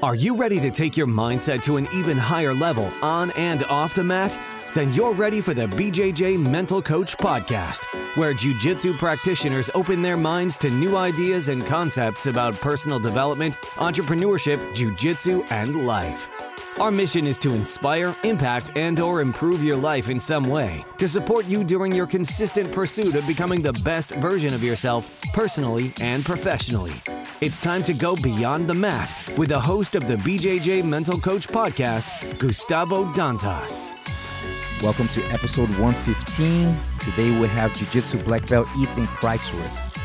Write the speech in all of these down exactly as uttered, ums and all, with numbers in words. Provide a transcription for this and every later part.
Are you ready to take your mindset to an even higher level on and off the mat? Then you're ready for the B J J Mental Coach Podcast, where jiu-jitsu practitioners open their minds to new ideas and concepts about personal development, entrepreneurship, jiu-jitsu, and life. Our mission is to inspire, impact, and or improve your life in some way, to support you during your consistent pursuit of becoming the best version of yourself, personally and professionally. It's time to go beyond the mat with the host of the B J J Mental Coach Podcast, Gustavo Dantas. Welcome to episode one fifteen. Today we have Jiu-Jitsu Black Belt Ethan Kreiswirth.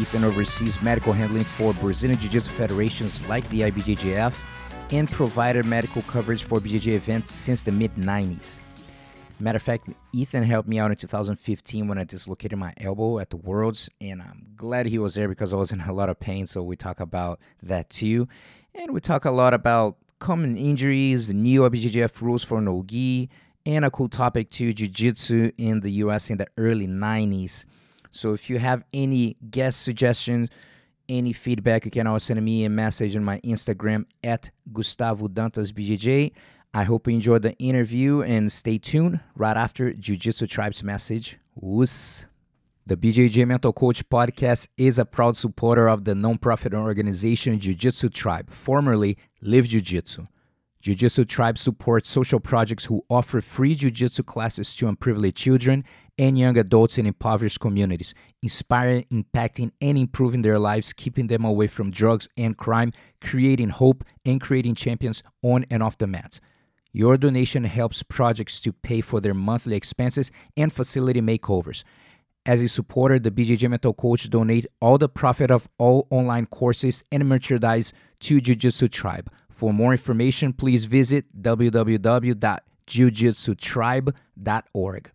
Ethan oversees medical handling for Brazilian Jiu Jitsu Federations like the I B J J F, and provided medical coverage for B J J events since the mid nineties. Matter of fact, Ethan helped me out in two thousand fifteen when I dislocated my elbow at the Worlds, and I'm glad he was there because I was in a lot of pain, so we talk about that too. And we talk a lot about common injuries, the new I B J J F rules for no-gi, and a cool topic too, jiu-jitsu in the U S in the early nineties. So if you have any guest suggestions, any feedback, you can always send me a message on my Instagram at Gustavo Dantas B J J. I hope you enjoyed the interview and stay tuned right after Jiu-Jitsu Tribe's message. Whoosh. The B J J Mental Coach Podcast is a proud supporter of the nonprofit organization Jiu-Jitsu Tribe, formerly Live Jiu-Jitsu. Jiu-Jitsu Tribe supports social projects who offer free jiu-jitsu classes to unprivileged children and young adults in impoverished communities, inspiring, impacting, and improving their lives, keeping them away from drugs and crime, creating hope, and creating champions on and off the mats. Your donation helps projects to pay for their monthly expenses and facility makeovers. As a supporter, the B J J Mental Coach donates all the profit of all online courses and merchandise to Jiu-Jitsu Tribe. For more information, please visit w w w dot jiu jitsu tribe dot org.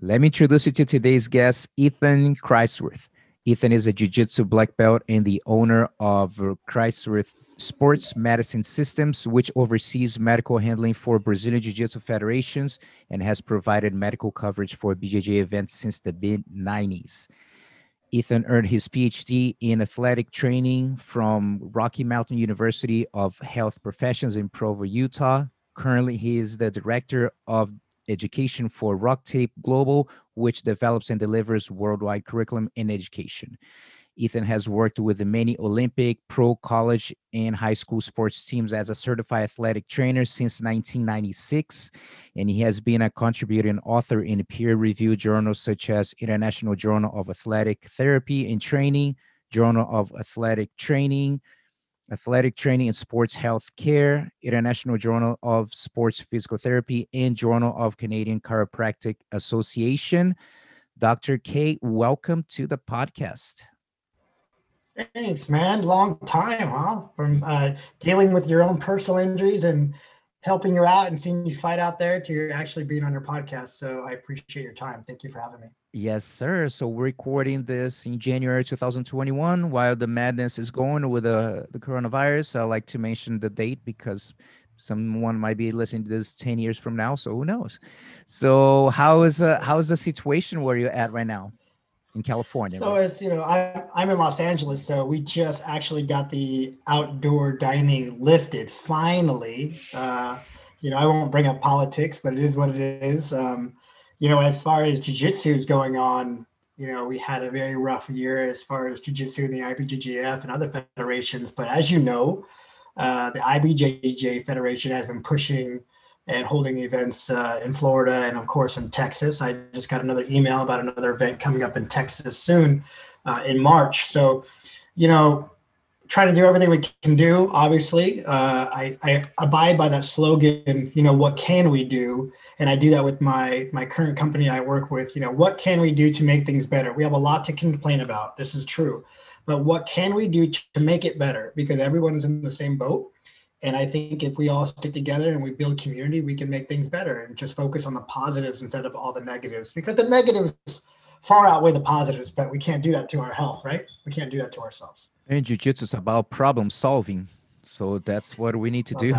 Let me introduce you to today's guest, Ethan Kreiswirth. Ethan is a jiu-jitsu black belt and the owner of Kreiswirth Sports Medicine Systems, which oversees medical handling for Brazilian Jiu-Jitsu Federations and has provided medical coverage for B J J events since the mid nineties. Ethan earned his P H D in athletic training from Rocky Mountain University of Health Professions in Provo, Utah. Currently, he is the director of education for RockTape Global, which develops and delivers worldwide curriculum in education. Ethan has worked with many Olympic, pro, college, and high school sports teams as a certified athletic trainer since nineteen ninety-six, and he has been a contributing author in peer-reviewed journals such as International Journal of Athletic Therapy and Training, Journal of Athletic Training, Athletic Training and Sports Health Care, International Journal of Sports Physical Therapy, and Journal of Canadian Chiropractic Association. Doctor K, welcome to the podcast. Thanks, man. Long time, huh? From uh, dealing with your own personal injuries and helping you out and seeing you fight out there to actually being on your podcast. So I appreciate your time. Thank you for having me. Yes, sir. So we're recording this in January two thousand twenty-one while the madness is going with uh, the coronavirus. I like to mention the date because someone might be listening to this ten years from now. So who knows? So how is uh, how is the situation where you're at right now? In California. So right? It's, you know, I, I'm in Los Angeles, so we just actually got the outdoor dining lifted finally. Uh, you know, I won't bring up politics, but it is what it is. Um, you know, as far as jiu-jitsu is going on, you know, we had a very rough year as far as jiu-jitsu and the I B J J F and other federations. But as you know, uh, the I B J J Federation has been pushing and holding events uh, in Florida and, of course, in Texas. I just got another email about another event coming up in Texas soon uh, in March. So, you know, trying to do everything we can do, obviously. Uh, I, I abide by that slogan, you know, what can we do? And I do that with my my current company I work with. You know, what can we do to make things better? We have a lot to complain about. This is true. But what can we do to make it better? Because everyone's in the same boat. And I think if we all stick together and we build community, we can make things better and just focus on the positives instead of all the negatives, because the negatives far outweigh the positives, but we can't do that to our health, right? We can't do that to ourselves. And jiu-jitsu is about problem solving. So that's what we need to okay. do.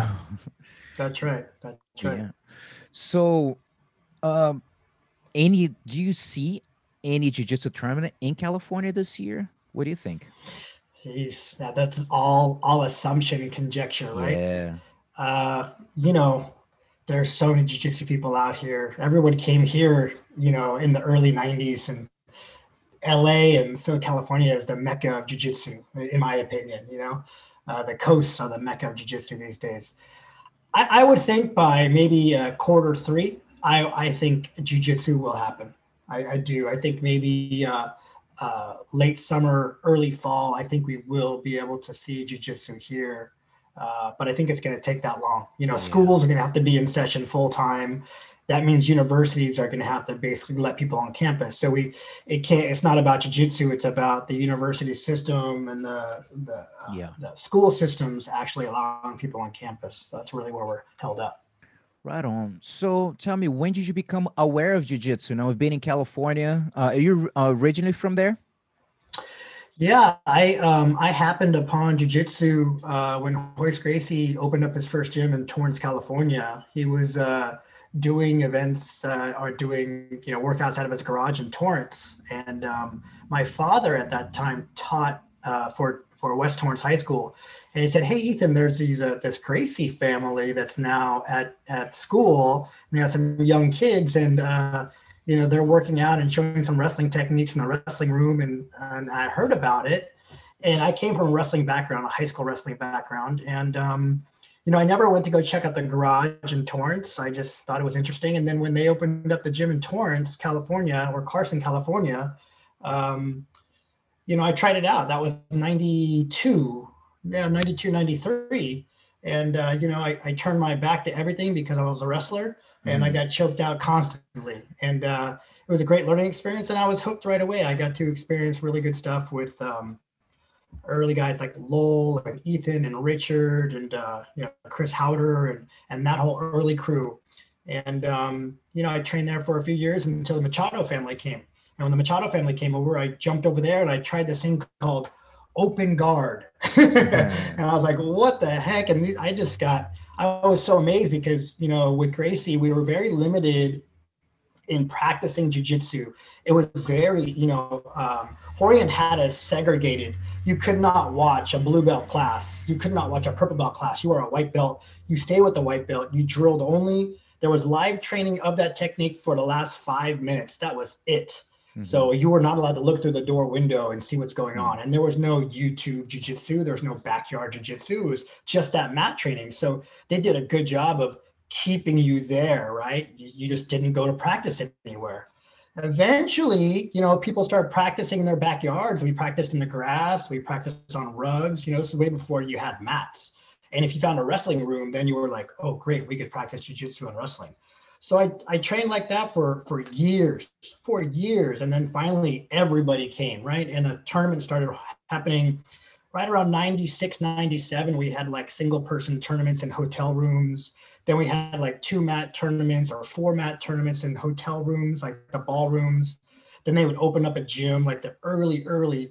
That's right. That's right. Yeah. So um, any, do you see any jiu-jitsu tournament in California this year? What do you think? Jeez, now that's all all assumption and conjecture, right? Yeah. Uh, you know, there's so many jiu-jitsu people out here. Everyone came here, you know, in the early nineties, and L A and Southern California is the mecca of jiu-jitsu, in my opinion. You know, uh, the coasts are the mecca of jiu-jitsu these days. I, I would think by maybe uh, quarter three, I, I think jiu-jitsu will happen. I, I do. I think maybe uh, uh, late summer, early fall, I think we will be able to see jiu-jitsu here. Uh, but I think it's going to take that long. You know, yeah. Schools are going to have to be in session full time. That means universities are going to have to basically let people on campus. So we, it can't. It's not about jiu-jitsu. It's about the university system and the the, uh, yeah. the school systems actually allowing people on campus. That's really where we're held up. Right on. So tell me, when did you become aware of jiu-jitsu? Now we've been in California. Uh, are you originally from there? Yeah, I um, I happened upon jiu-jitsu uh, when Royce Gracie opened up his first gym in Torrance, California. He was uh, doing events uh, or doing, you know, workouts out of his garage in Torrance. And um, my father at that time taught uh, for for West Torrance High School, and he said, "Hey, Ethan, there's these uh, this Gracie family that's now at at school. And they have some young kids, and uh, you know, they're working out and showing some wrestling techniques in the wrestling room." And, and I heard about it, and I came from a wrestling background, a high school wrestling background. And, um, you know, I never went to go check out the garage in Torrance. I just thought it was interesting. And then when they opened up the gym in Torrance, California, or Carson, California, um, you know, I tried it out. That was ninety-two, yeah, ninety-two, ninety-three. And, uh, you know, I, I turned my back to everything because I was a wrestler. And I got choked out constantly. And uh, it was a great learning experience. And I was hooked right away. I got to experience really good stuff with um, early guys like Lowell and Ethan and Richard and uh, you know, Chris Howder and, and that whole early crew. And um, you know, I trained there for a few years until the Machado family came. And when the Machado family came over, I jumped over there and I tried this thing called open guard. And I was like, what the heck? And I just got... I was so amazed because, you know, with Gracie, we were very limited in practicing jiu-jitsu. It was very, you know, um, Horian had us segregated. You could not watch a blue belt class. You could not watch a purple belt class. You were a white belt. You stay with the white belt. You drilled only. There was live training of that technique for the last five minutes. That was it. Mm-hmm. So you were not allowed to look through the door window and see what's going on. And there was no YouTube jiu-jitsu. There was no backyard jiu-jitsu. It was just that mat training. So they did a good job of keeping you there, right? You just didn't go to practice anywhere. Eventually, you know, people started practicing in their backyards. We practiced in the grass. We practiced on rugs. You know, this is way before you had mats. And if you found a wrestling room, then you were like, oh, great, we could practice jiu-jitsu and wrestling. So I, I trained like that for, for years, for years. And then finally everybody came, right? And the tournament started happening right around ninety-six, ninety-seven. We had like single person tournaments in hotel rooms. Then we had like two mat tournaments or four mat tournaments in hotel rooms, like the ballrooms. Then they would open up a gym, like the early, early,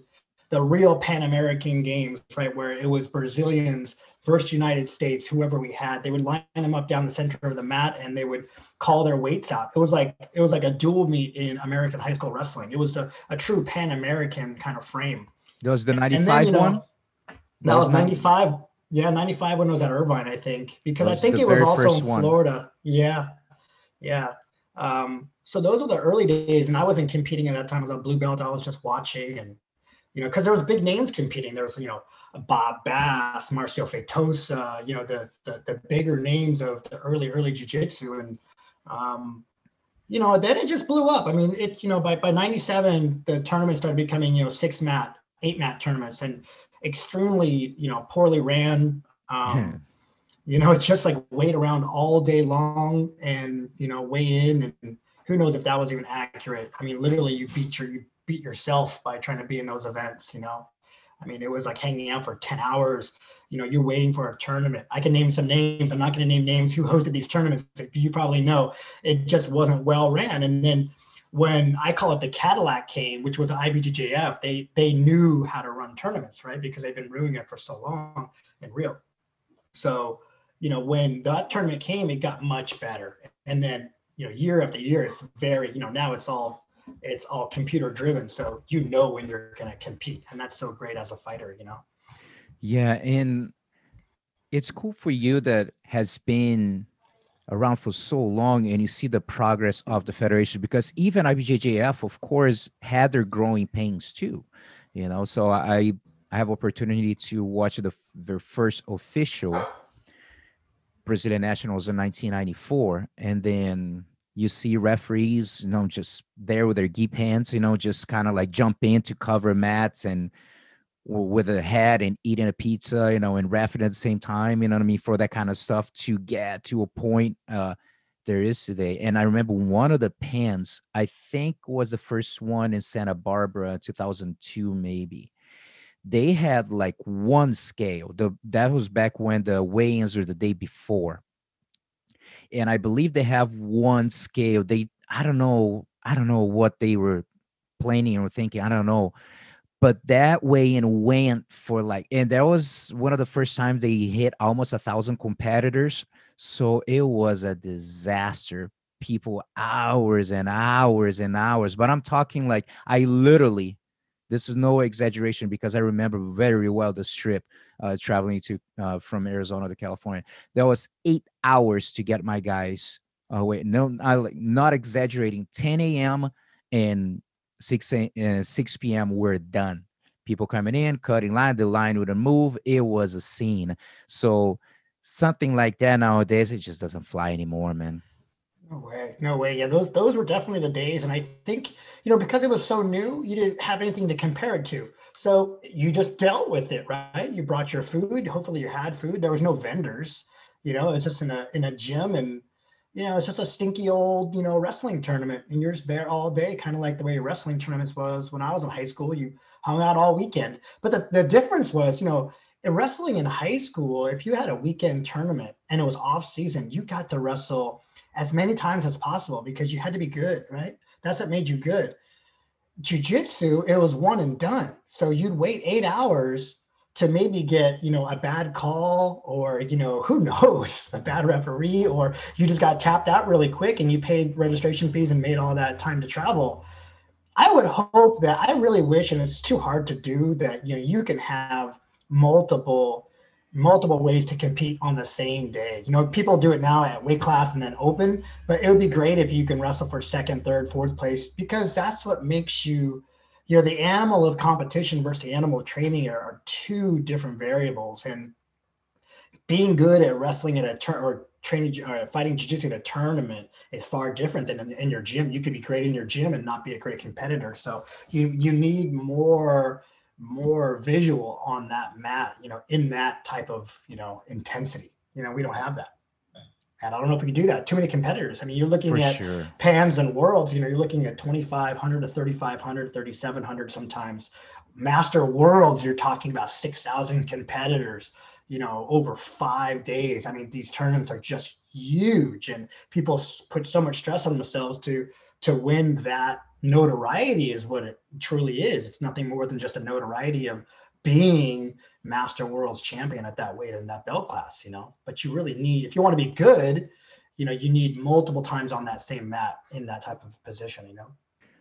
the real Pan American games, right? Where it was Brazilians versus United States, whoever we had. They would line them up down the center of the mat and they would call their weights out. It was like it was like a dual meet in American high school wrestling. It was a, a true Pan American kind of frame. That was the ninety-five then, you know, one? That, that was ninety-five. Yeah, ninety-five when it was at Irvine, I think. Because I think it was also in Florida. Yeah. Yeah. Um, so those were the early days, and I wasn't competing at that time as a blue belt. I was just watching, and you know, because there was big names competing. There was, you know, Bob Bass, Marcio Feitosa, you know, the, the the bigger names of the early, early jiu-jitsu. And, um, you know, then it just blew up. I mean, it, you know, by, by ninety-seven, the tournament started becoming, you know, six mat, eight mat tournaments, and extremely, you know, poorly ran. Um, yeah. You know, it's just like wait around all day long and, you know, weigh in. And who knows if that was even accurate. I mean, literally you beat your, you beat yourself by trying to be in those events, you know. I mean, it was like hanging out for ten hours. You know, you're waiting for a tournament. I can name some names. I'm not going to name names who hosted these tournaments. You probably know it just wasn't well ran. And then when I call it the Cadillac came, which was I B J J F, they they knew how to run tournaments, right? Because they've been doing it for so long in Rio. So, you know, when that tournament came, it got much better. And then, you know, year after year, it's very, you know, now it's all it's all computer driven. So you know when you're going to compete, and that's so great as a fighter, you know? Yeah. And it's cool for you that has been around for so long and you see the progress of the federation, because even I B J J F, of course, had their growing pains too, you know? So I, I have opportunity to watch the their first official Brazilian Nationals in nineteen ninety-four, and then you see referees, you know, just there with their gi pants, you know, just kind of like jump in to cover mats and with a hat and eating a pizza, you know, and reffing at the same time, you know what I mean, for that kind of stuff to get to a point uh, there is today. And I remember one of the PANS, I think was the first one in Santa Barbara, two thousand two, maybe. They had like one scale. The, that was back when the weigh-ins were the day before. And I believe they have one scale. They, I don't know, I don't know what they were planning or thinking. I don't know. But that weigh-in went for like, and that was one of the first times they hit almost a thousand competitors. So it was a disaster. People, hours and hours and hours. But I'm talking like, I literally, this is no exaggeration, because I remember very well this trip uh, traveling to uh, from Arizona to California. That was eight hours to get my guys away. No, I like not exaggerating. ten a.m. and six p.m. we're done. People coming in, cutting line. The line wouldn't move. It was a scene. So something like that nowadays, it just doesn't fly anymore, man. No way. No way. Yeah, those those were definitely the days. And I think, you know, because it was so new, you didn't have anything to compare it to. So you just dealt with it, right? You brought your food. Hopefully you had food. There was no vendors. You know, it was just in a in a gym, and, you know, it's just a stinky old, you know, wrestling tournament. And you're just there all day, kind of like the way wrestling tournaments was when I was in high school. You hung out all weekend. But the, the difference was, you know, in wrestling in high school, if you had a weekend tournament and it was off season, you got to wrestle as many times as possible because you had to be good, right? That's what made you good. Jiu-jitsu, it was one and done. So you'd wait eight hours to maybe get, you know, a bad call or, you know, who knows, a bad referee, or you just got tapped out really quick and you paid registration fees and made all that time to travel. I would hope that, I really wish, and it's too hard to do, that, you know, you can have multiple multiple ways to compete on the same day. You know, people do it now at weight class and then open, but it would be great if you can wrestle for second, third, fourth place, because that's what makes you, you know, the animal of competition versus the animal of training are, are two different variables. And being good at wrestling at a turn or training or fighting jiu-jitsu at a tournament is far different than in, in your gym. You could be great in your gym and not be a great competitor. So you you need more more visual on that mat, you know, in that type of, you know, intensity. You know, we don't have that. And I don't know if we can do that. Too many competitors. I mean, you're looking For at sure. PANS and Worlds, you know, you're looking at twenty-five hundred to thirty-five hundred, thirty-seven hundred sometimes. Master Worlds, you're talking about six thousand competitors, you know, over five days. I mean, these tournaments are just huge, and people put so much stress on themselves to, to win that. Notoriety is what it truly is. It's nothing more than just a notoriety of being Master World's champion at that weight and that belt class, you know. But you really need, if you want to be good, you know, you need multiple times on that same mat in that type of position, you know.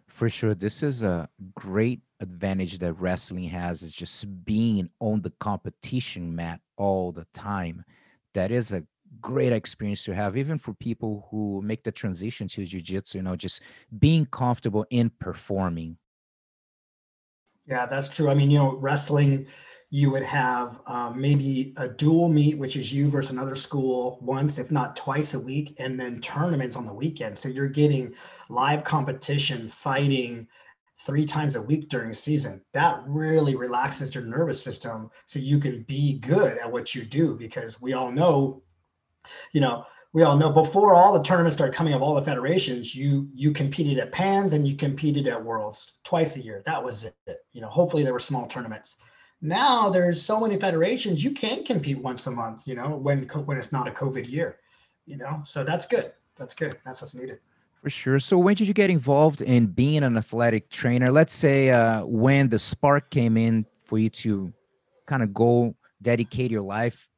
For sure. This is a great advantage that wrestling has, is just being on the competition mat all the time. That is a great experience to have, even for people who make the transition to jiu-jitsu, you know, just being comfortable in performing. Yeah, that's true. I mean, you know, wrestling, you would have um, maybe a dual meet, which is you versus another school once, if not twice a week, and then tournaments on the weekend. So you're getting live competition, fighting three times a week during season. That really relaxes your nervous system so you can be good at what you do, because we all know You know, we all know before all the tournaments started coming up, all the federations, you you competed at PANS and you competed at Worlds twice a year. That was it. You know, hopefully there were small tournaments. Now there's so many federations, you can compete once a month, you know, when when it's not a COVID year, you know. So that's good. That's good. That's what's needed. For sure. So when did you get involved in being an athletic trainer? Let's say uh, when the spark came in for you to kind of go dedicate your life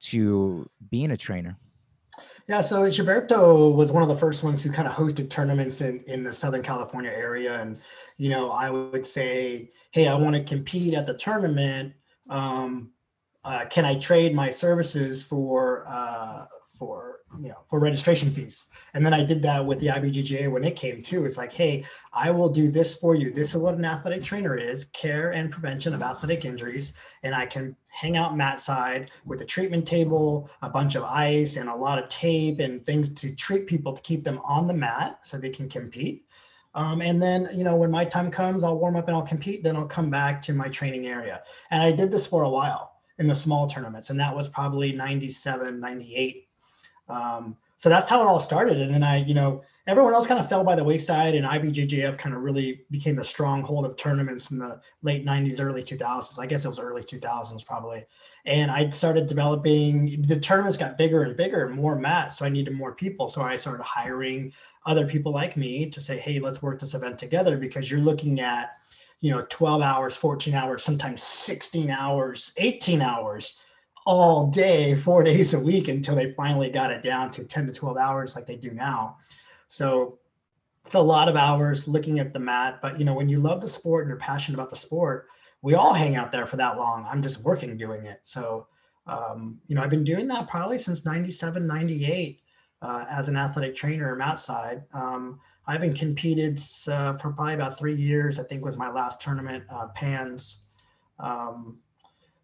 to being a trainer. Yeah, so Gilberto was one of the first ones who kind of hosted tournaments in, in the Southern California area. And, you know, I would say, hey, I want to compete at the tournament. Um, uh, can I trade my services for, uh, for, you know, for registration fees? And then I did that with the I B J J F when it came too. It's like, hey, I will do this for you. This is what an athletic trainer is, care and prevention of athletic injuries. And I can hang out mat side with a treatment table, a bunch of ice and a lot of tape and things to treat people to keep them on the mat so they can compete. Um, and then, you know, when my time comes, I'll warm up and I'll compete. Then I'll come back to my training area. And I did this for a while in the small tournaments. And that was probably ninety-seven, ninety-eight. Um, so that's how it all started. And then I, you know, everyone else kind of fell by the wayside, and I B J J F kind of really became the stronghold of tournaments in the late nineties, early two thousands. I guess it was early two thousands probably. And I started developing, the tournaments got bigger and bigger and more mats. So I needed more people. So I started hiring other people like me to say, hey, let's work this event together, because you're looking at, you know, twelve hours, fourteen hours, sometimes sixteen hours, eighteen hours. All day, four days a week, until they finally got it down to ten to twelve hours like they do now. So it's a lot of hours looking at the mat, but you know, when you love the sport and you're passionate about the sport, we all hang out there for that long. I'm just working doing it. So, um, you know, I've been doing that probably since ninety-seven, ninety-eight uh, as an athletic trainer and outside. Um, I haven't competed uh, for probably about three years, I think was my last tournament, uh, PANS. Um,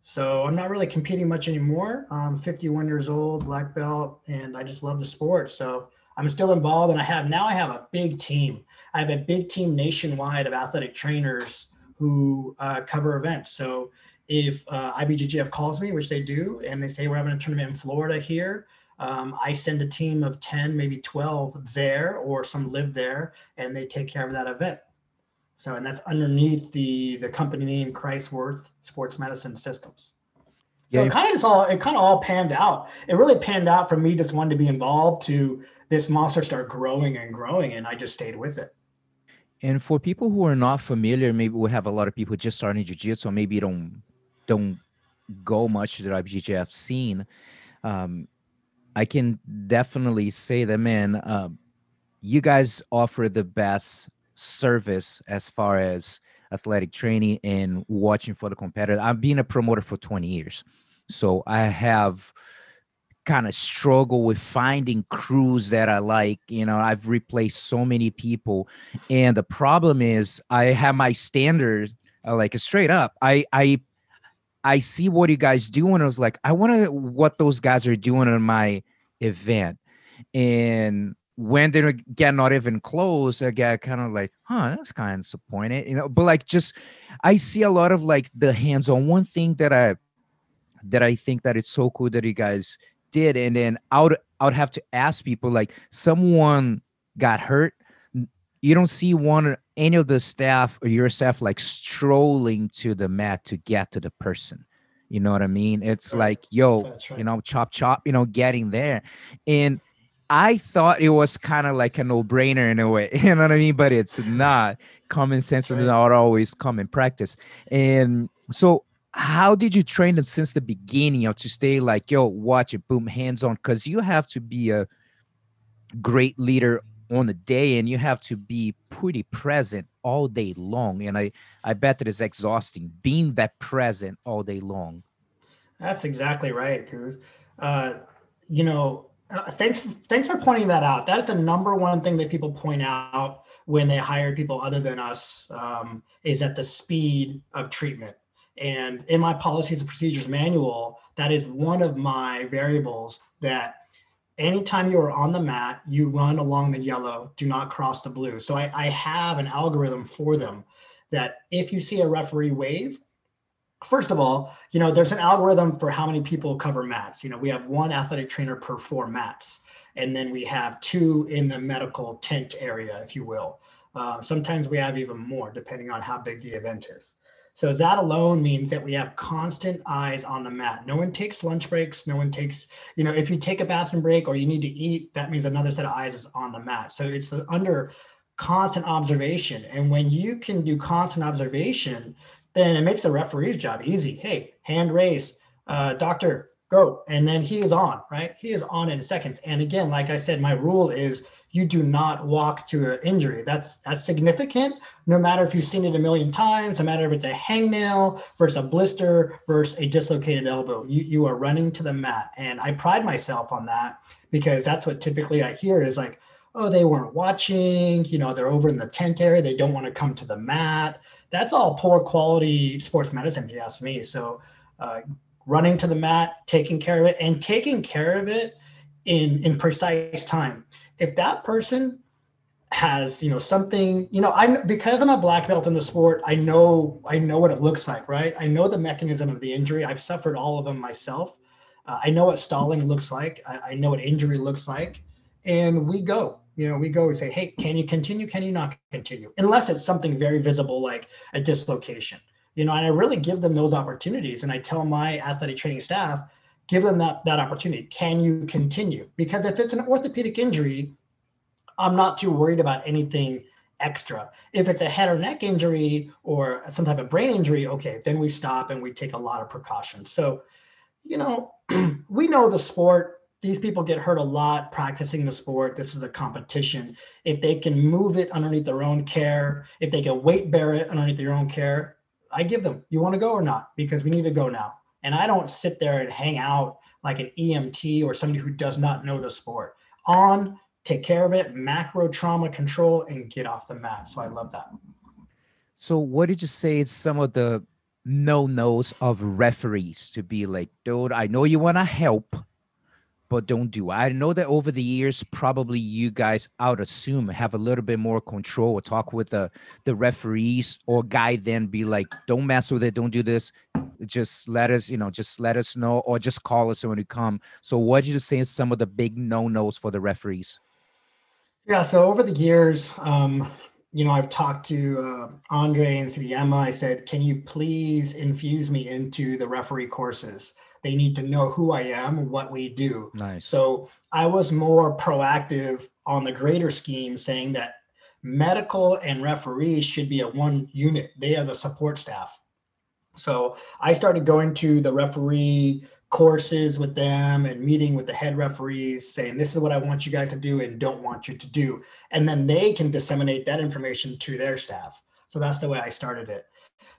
So I'm not really competing much anymore. I'm fifty-one years old, black belt, and I just love the sport. So I'm still involved, and I have, now I have a big team. I have a big team nationwide of athletic trainers who uh, cover events. So if uh, I B J J F calls me, which they do, and they say we're having a tournament in Florida here, um, I send a team of ten, maybe twelve there, or some live there, and they take care of that event. So, and that's underneath the the company name Kreiswirth Sports Medicine Systems. So yeah, it kind of just all, it kind of all panned out. It really panned out from me just wanting to be involved to this monster start growing and growing, and I just stayed with it. And for people who are not familiar, maybe we have a lot of people just starting jiu-jitsu, maybe don't don't go much to the I B J J F scene. Um, I can definitely say that, man, uh, you guys offer the best service as far as athletic training and watching for the competitor. I've been a promoter for twenty years, so I have kind of struggled with finding crews that I like. You know, I've replaced so many people, and the problem is I have my standards. Uh, like straight up, I I I see what you guys do, and I was like, I wonder what those guys are doing on my event, and when they get not even close, I get kind of like, huh, that's kind of disappointed, you know. But like, just I see a lot of like the hands-on. One thing that I that I think that it's so cool that you guys did, and then I would I would have to ask people, like, someone got hurt, you don't see one or any of the staff or your staff like strolling to the mat to get to the person. You know what I mean? It's right. Like, yo, right. You know, chop chop, you know, getting there. And I thought it was kind of like a no-brainer in a way, you know what I mean? But it's not. Common sense is not always common practice. And so how did you train them since the beginning, or to stay like, yo, watch it, boom, hands-on? Because you have to be a great leader on the day, and you have to be pretty present all day long. And I, I bet that it's exhausting, being that present all day long. That's exactly right, Kuru. Uh, you know, Uh, thanks, thanks for pointing that out. That is the number one thing that people point out when they hire people other than us, um, is at the speed of treatment. And in my policies and procedures manual, that is one of my variables, that anytime you are on the mat, you run along the yellow, do not cross the blue. So I, I have an algorithm for them that if you see a referee wave, first of all, you know, there's an algorithm for how many people cover mats. You know, we have one athletic trainer per four mats, and then we have two in the medical tent area, if you will. Uh, sometimes we have even more, depending on how big the event is. So that alone means that we have constant eyes on the mat. No one takes lunch breaks. No one takes, you know, if you take a bathroom break or you need to eat, that means another set of eyes is on the mat. So it's under constant observation. And when you can do constant observation, then it makes the referee's job easy. Hey, hand raised, uh, doctor, go. And then he is on, right? He is on in seconds. And again, like I said, my rule is you do not walk to an injury. That's that's significant, no matter if you've seen it a million times, no matter if it's a hangnail versus a blister versus a dislocated elbow. You, you are running to the mat. And I pride myself on that because that's what typically I hear is like, oh, they weren't watching, you know, they're over in the tent area, they don't want to come to the mat. That's all poor quality sports medicine, if you ask me. So uh, running to the mat, taking care of it, and taking care of it in, in precise time. If that person has, you know, something, you know, I'm because I'm a black belt in the sport, I know, I know what it looks like, right? I know the mechanism of the injury. I've suffered all of them myself. Uh, I know what stalling looks like. I, I know what injury looks like. And we go. You know, we go and say, hey, can you continue? Can you not continue? Unless it's something very visible, like a dislocation, you know, and I really give them those opportunities. And I tell my athletic training staff, give them that, that opportunity. Can you continue? Because if it's an orthopedic injury, I'm not too worried about anything extra. If it's a head or neck injury or some type of brain injury, okay, then we stop and we take a lot of precautions. So, you know, we know the sport. These people get hurt a lot practicing the sport. This is a competition. If they can move it underneath their own care, if they can weight bear it underneath their own care, I give them, you want to go or not? Because we need to go now. And I don't sit there and hang out like an E M T or somebody who does not know the sport. On, take care of it, macro trauma control, and get off the mat. So I love that. So what did you say is some of the no-nos of referees to be like, dude, I know you want to help, but don't do. I know that over the years, probably you guys, I would assume, have a little bit more control or talk with the, the referees or guide them, be like, don't mess with it. Don't do this. Just let us, you know, just let us know or just call us when you come. So what did you say is some of the big no-nos for the referees? Yeah. So over the years, um, you know, I've talked to uh, Andre and Sudiyama. I said, can you please infuse me into the referee courses? They need to know who I am, what we do. Nice. So I was more proactive on the greater scheme, saying that medical and referees should be a one unit. They are the support staff. So I started going to the referee courses with them and meeting with the head referees, saying this is what I want you guys to do and don't want you to do. And then they can disseminate that information to their staff. So that's the way I started it.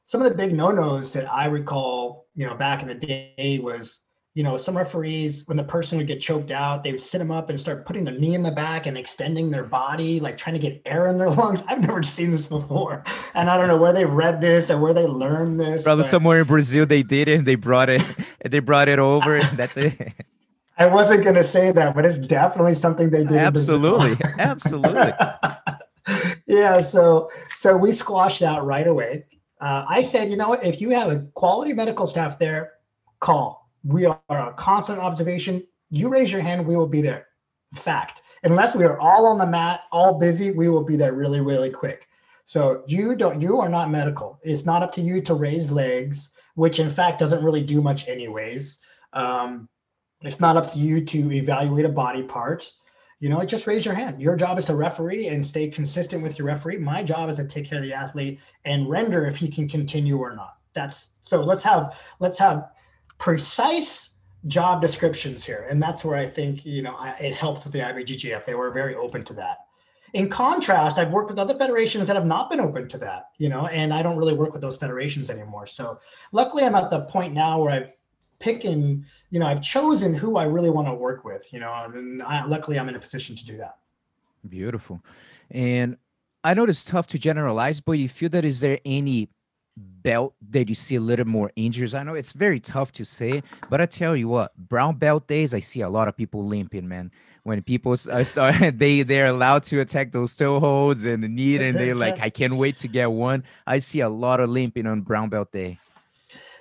Some of the big no-nos that I recall, you know, back in the day was, you know, some referees, when the person would get choked out, they would sit them up and start putting their knee in the back and extending their body, like trying to get air in their lungs. I've never seen this before. And I don't know where they read this or where they learned this. Probably somewhere in Brazil they did it and they brought it, they brought it over. And that's it. I wasn't going to say that, but it's definitely something they did. Absolutely. Absolutely. Yeah. So, so we squashed that right away. Uh, I said, you know, if you have a quality medical staff there, call. We are a constant observation. You raise your hand, we will be there. Fact. Unless we are all on the mat, all busy, we will be there really, really quick. So you don't, you are not medical. It's not up to you to raise legs, which in fact doesn't really do much anyways. Um, it's not up to you to evaluate a body part. You know, just raise your hand. Your job is to referee and stay consistent with your referee. My job is to take care of the athlete and render if he can continue or not. That's so let's have let's have precise job descriptions here. And that's where I think, you know, I, it helped with the I B J J F. They were very open to that. In contrast, I've worked with other federations that have not been open to that, you know, and I don't really work with those federations anymore. So luckily I'm at the point now where I've picking, you know, I've chosen who I really want to work with, you know, and I, luckily I'm in a position to do that. Beautiful. And I know it's tough to generalize, but you feel that is there any belt that you see a little more injuries? I know it's very tough to say, but I tell you what, brown belt days, I see a lot of people limping, man. When people start, they, they're allowed to attack those toe holds and the knee, and they're like, I can't wait to get one. I see a lot of limping on brown belt day.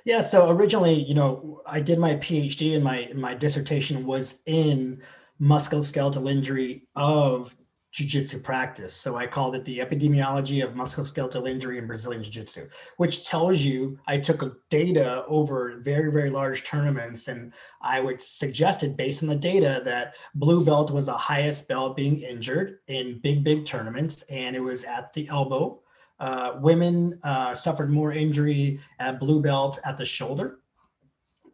Yeah. So originally, you know, I did my PhD and my my dissertation was in musculoskeletal injury of jiu-jitsu practice. So I called it the epidemiology of musculoskeletal injury in Brazilian jiu-jitsu, which tells you I took data over very, very large tournaments. And I would suggested based on the data that blue belt was the highest belt being injured in big, big tournaments. And it was at the elbow. Uh, women uh, suffered more injury at blue belt at the shoulder.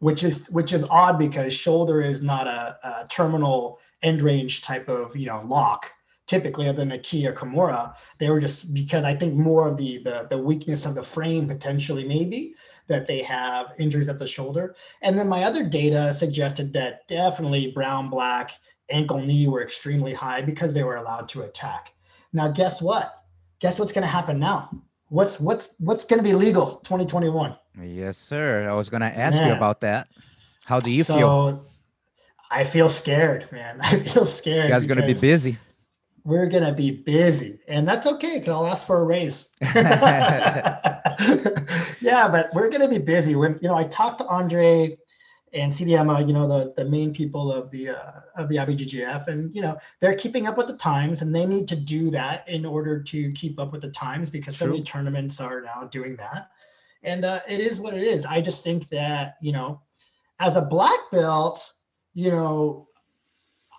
which is which is odd because shoulder is not a, a terminal end range type of, you know, lock typically, other than a key or Kimura. They were just, because I think more of the, the the weakness of the frame potentially maybe that they have injuries at the shoulder. And then my other data suggested that definitely brown, black, ankle, knee were extremely high because they were allowed to attack. Now, guess what? Guess what's going to happen now? What's what's what's going to be legal twenty twenty-one? Yes, sir. I was going to ask man. you about that. How do you so, feel? I feel scared, man. I feel scared. You guys going to be busy. We're going to be busy. And that's okay, because I'll ask for a raise. Yeah, but we're going to be busy. When, you know, I talked to Andre and C D M, you know, the, the main people of the uh, of the I B J J F, and, you know, they're keeping up with the times, and they need to do that in order to keep up with the times, because True. so many tournaments are now doing that. And uh, it is what it is. I just think that, you know, as a black belt, you know,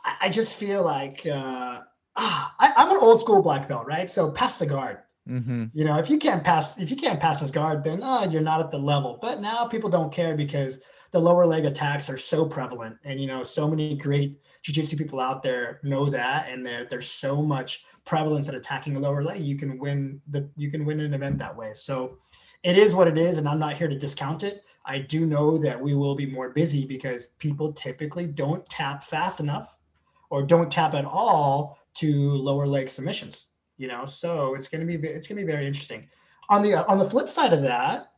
I, I just feel like uh, ah, I, I'm an old school black belt, right? So pass the guard. Mm-hmm. You know, if you can't pass, if you can't pass this guard, then oh, you're not at the level. But now people don't care because the lower leg attacks are so prevalent, and, you know, so many great jiu-jitsu people out there know that, and there there's so much prevalence at attacking the lower leg. You can win the you can win an event that way. So it is what it is, and I'm not here to discount it. I do know that we will be more busy because people typically don't tap fast enough or don't tap at all to lower leg submissions, you know. So it's going to be it's going to be very interesting. On the on the flip side of that,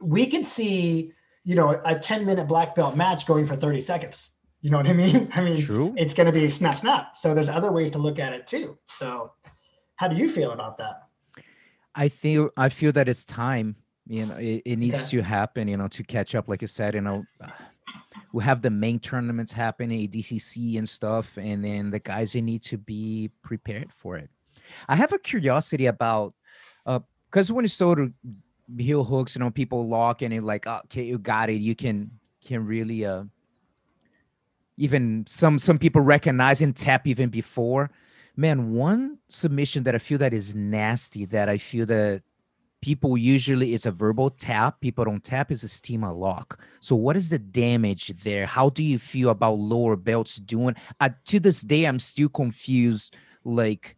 we can see, you know, a ten minute black belt match going for thirty seconds. You know what I mean? I mean, True. It's going to be snap, snap. So there's other ways to look at it too. So how do you feel about that? I think, I feel that it's time, you know, it, it needs okay. to happen, you know, to catch up. Like you said, you know, we have the main tournaments happening, D C C and stuff. And then the guys, they need to be prepared for it. I have a curiosity about, uh, cause when it's started, heel hooks, you know, people lock and it like, oh, okay, you got it. You can can really uh even some some people recognize and tap even before. Man, one submission that I feel that is nasty, that I feel that people usually, it's a verbal tap, people don't tap, is a steamer lock. So what is the damage there? How do you feel about lower belts doing? I, to this day, I'm still confused. Like,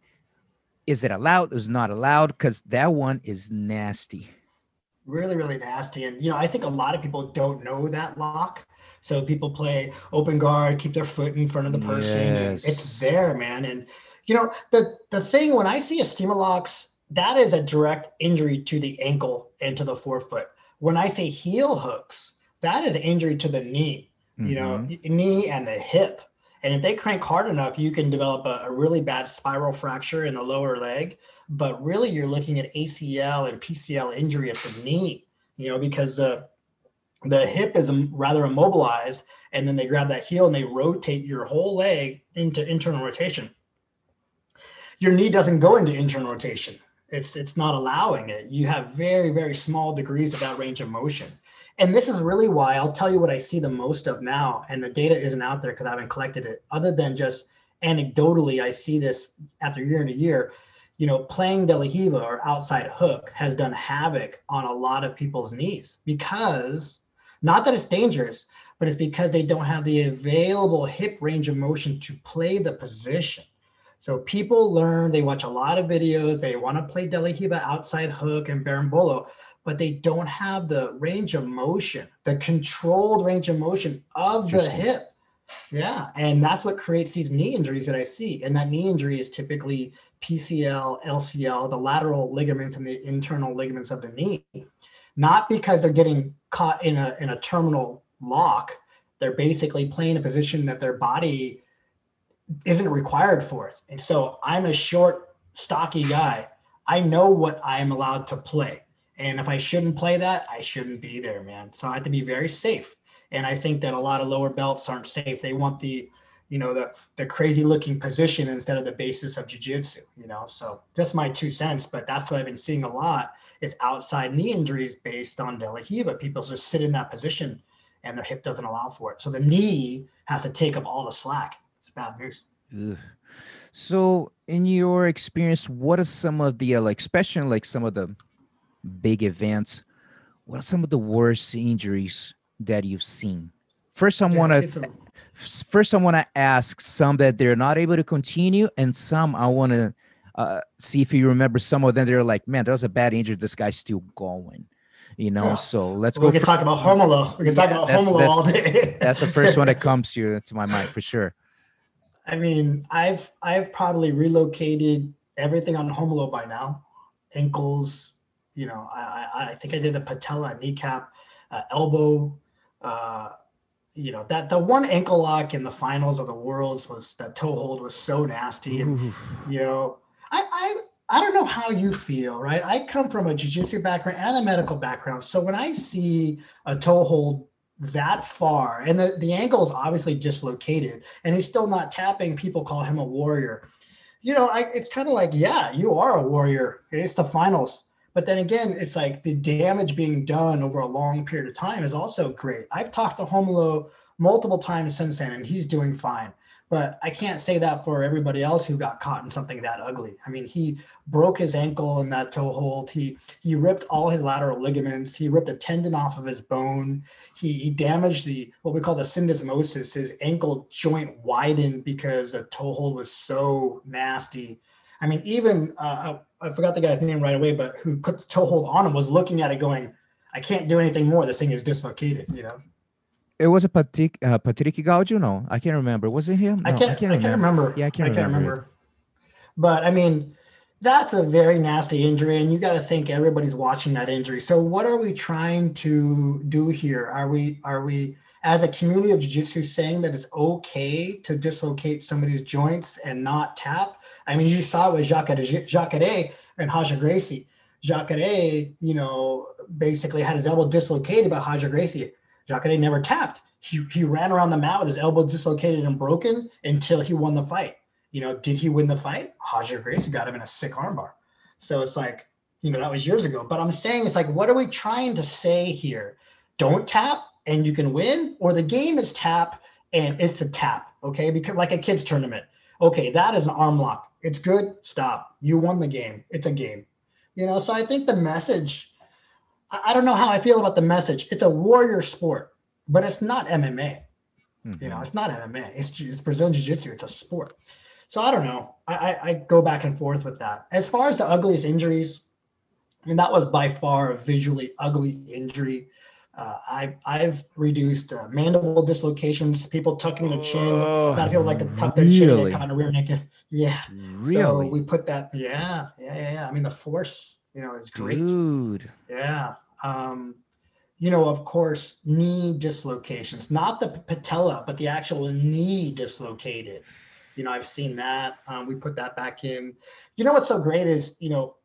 is it allowed? Is not allowed? Because that one is nasty. Really, really nasty. And, you know, I think a lot of people don't know that lock. So people play open guard, keep their foot in front of the person. Yes. And it's there, man. And, you know, the, the thing, when I see a steamer locks, that is a direct injury to the ankle and to the forefoot. When I say heel hooks, that is an injury to the knee, mm-hmm. you know, knee and the hip. And if they crank hard enough, you can develop a, a really bad spiral fracture in the lower leg. But really, you're looking at A C L and P C L injury at the knee, you know, because uh, the hip is rather immobilized, and then they grab that heel and they rotate your whole leg into internal rotation. Your knee doesn't go into internal rotation. It's, it's not allowing it. You have very, very small degrees of that range of motion. And this is really why I'll tell you what I see the most of now, and the data isn't out there because I haven't collected it. Other than just anecdotally, I see this after year into year. You know, playing De La Riva or outside hook has done havoc on a lot of people's knees because, not that it's dangerous, but it's because they don't have the available hip range of motion to play the position. So people learn, they watch a lot of videos, they want to play De La Riva, outside hook, and barambolo, but they don't have the range of motion, the controlled range of motion of the hip. Yeah, and that's what creates these knee injuries that I see. And that knee injury is typically P C L, L C L, the lateral ligaments and the internal ligaments of the knee. Not because they're getting caught in a in a terminal lock. They're basically playing a position that their body isn't required for it. And so I'm a short, stocky guy. I know what I'm allowed to play. And if I shouldn't play that, I shouldn't be there, man. So I have to be very safe. And I think that a lot of lower belts aren't safe. They want the, you know, the the crazy looking position instead of the basis of jiu-jitsu, you know. So just my two cents, but that's what I've been seeing a lot is outside knee injuries based on De La Riva. People just sit in that position and their hip doesn't allow for it. So the knee has to take up all the slack. It's bad news. Ugh. So in your experience, what are some of the, uh, like, especially like some of the big events, what are some of the worst injuries that you've seen? First, I want to first I want to ask some that they're not able to continue, and some I want to uh, see if you remember some of them. They're like, man, that was a bad injury. This guy's still going. You know, yeah. so let's we go. We can talk about Homolo. We can yeah, talk about that's, Homolo that's, all day. That's the first one that comes to you, to my mind for sure. I mean, I've I've probably relocated everything on Homolo by now. Ankles, you know, I I, I think I did a patella, a kneecap, uh, elbow. Uh, you know, that the one ankle lock in the finals of the Worlds was that toe hold was so nasty, and Ooh. you know, I I. I don't know how you feel, right? I come from a jiu-jitsu background and a medical background. So when I see a toe hold that far, and the, the ankle is obviously dislocated, and he's still not tapping, people call him a warrior. You know, I, it's kind of like, yeah, you are a warrior. It's the finals. But then again, it's like the damage being done over a long period of time is also great. I've talked to Homolo multiple times since then, and he's doing fine. But I can't say that for everybody else who got caught in something that ugly. I mean, he broke his ankle in that toe hold. He he ripped all his lateral ligaments. He ripped a tendon off of his bone. He, he damaged the, what we call the syndesmosis. His ankle joint widened because the toe hold was so nasty. I mean, even, uh, I, I forgot the guy's name right away, but who put the toe hold on him was looking at it going, I can't do anything more. This thing is dislocated, you know? It was a Patrick, uh, Patrick Gaudio, no, I can't remember. Was it him? No, I, can't, I, can't I can't remember. Yeah, I can't I remember. Can't remember. But I mean, that's a very nasty injury, and you got to think everybody's watching that injury. So what are we trying to do here? Are we, are we as a community of jiu-jitsu saying that it's okay to dislocate somebody's joints and not tap? I mean, you saw it with Jacare, Jacare and Haja Gracie. Jacare, you know, basically had his elbow dislocated by Haja Gracie. Jacare never tapped. He he ran around the mat with his elbow dislocated and broken until he won the fight. You know, did he win the fight? Haja Gracie got him in a sick armbar. So it's like, you know, that was years ago. But I'm saying it's like, what are we trying to say here? Don't tap and you can win, or the game is tap and it's a tap, okay? Because like a kids tournament. Okay, that is an arm lock. It's good, stop. You won the game. It's a game. You know, so I think the message, I don't know how I feel about the message. It's a warrior sport, but it's not M M A. Mm-hmm. You know, it's not M M A. It's, it's Brazilian Jiu-Jitsu. It's a sport. So I don't know. I, I, I go back and forth with that. As far as the ugliest injuries, I mean, that was by far a visually ugly injury. Uh, I, I've reduced uh, mandible dislocations, people tucking their chin. Oh, a lot of people like to tuck their really? chin and get caught in a rear naked. Yeah. Really? So we put that. Yeah. Yeah. Yeah. yeah. I mean, the force, you know, is great. Dude. Yeah. Um, you know, of course, knee dislocations, not the patella, but the actual knee dislocated. You know, I've seen that. Um, we put that back in. You know, what's so great is, you know,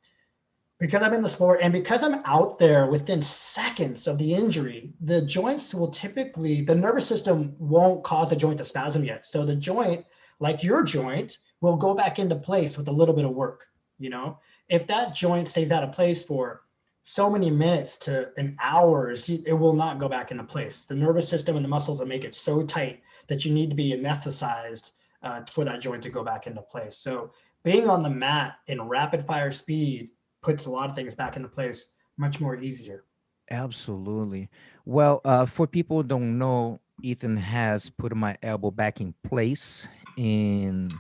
because I'm in the sport and because I'm out there within seconds of the injury, the joints will typically, the nervous system won't cause the joint to spasm yet. So the joint, like your joint, will go back into place with a little bit of work. You know, if that joint stays out of place for so many minutes to an hours, it will not go back into place. The nervous system and the muscles will make it so tight that you need to be anesthetized uh, for that joint to go back into place. So being on the mat in rapid fire speed puts a lot of things back into place much more easier. Absolutely. Well, uh, for people who don't know, Ethan has put my elbow back in place in,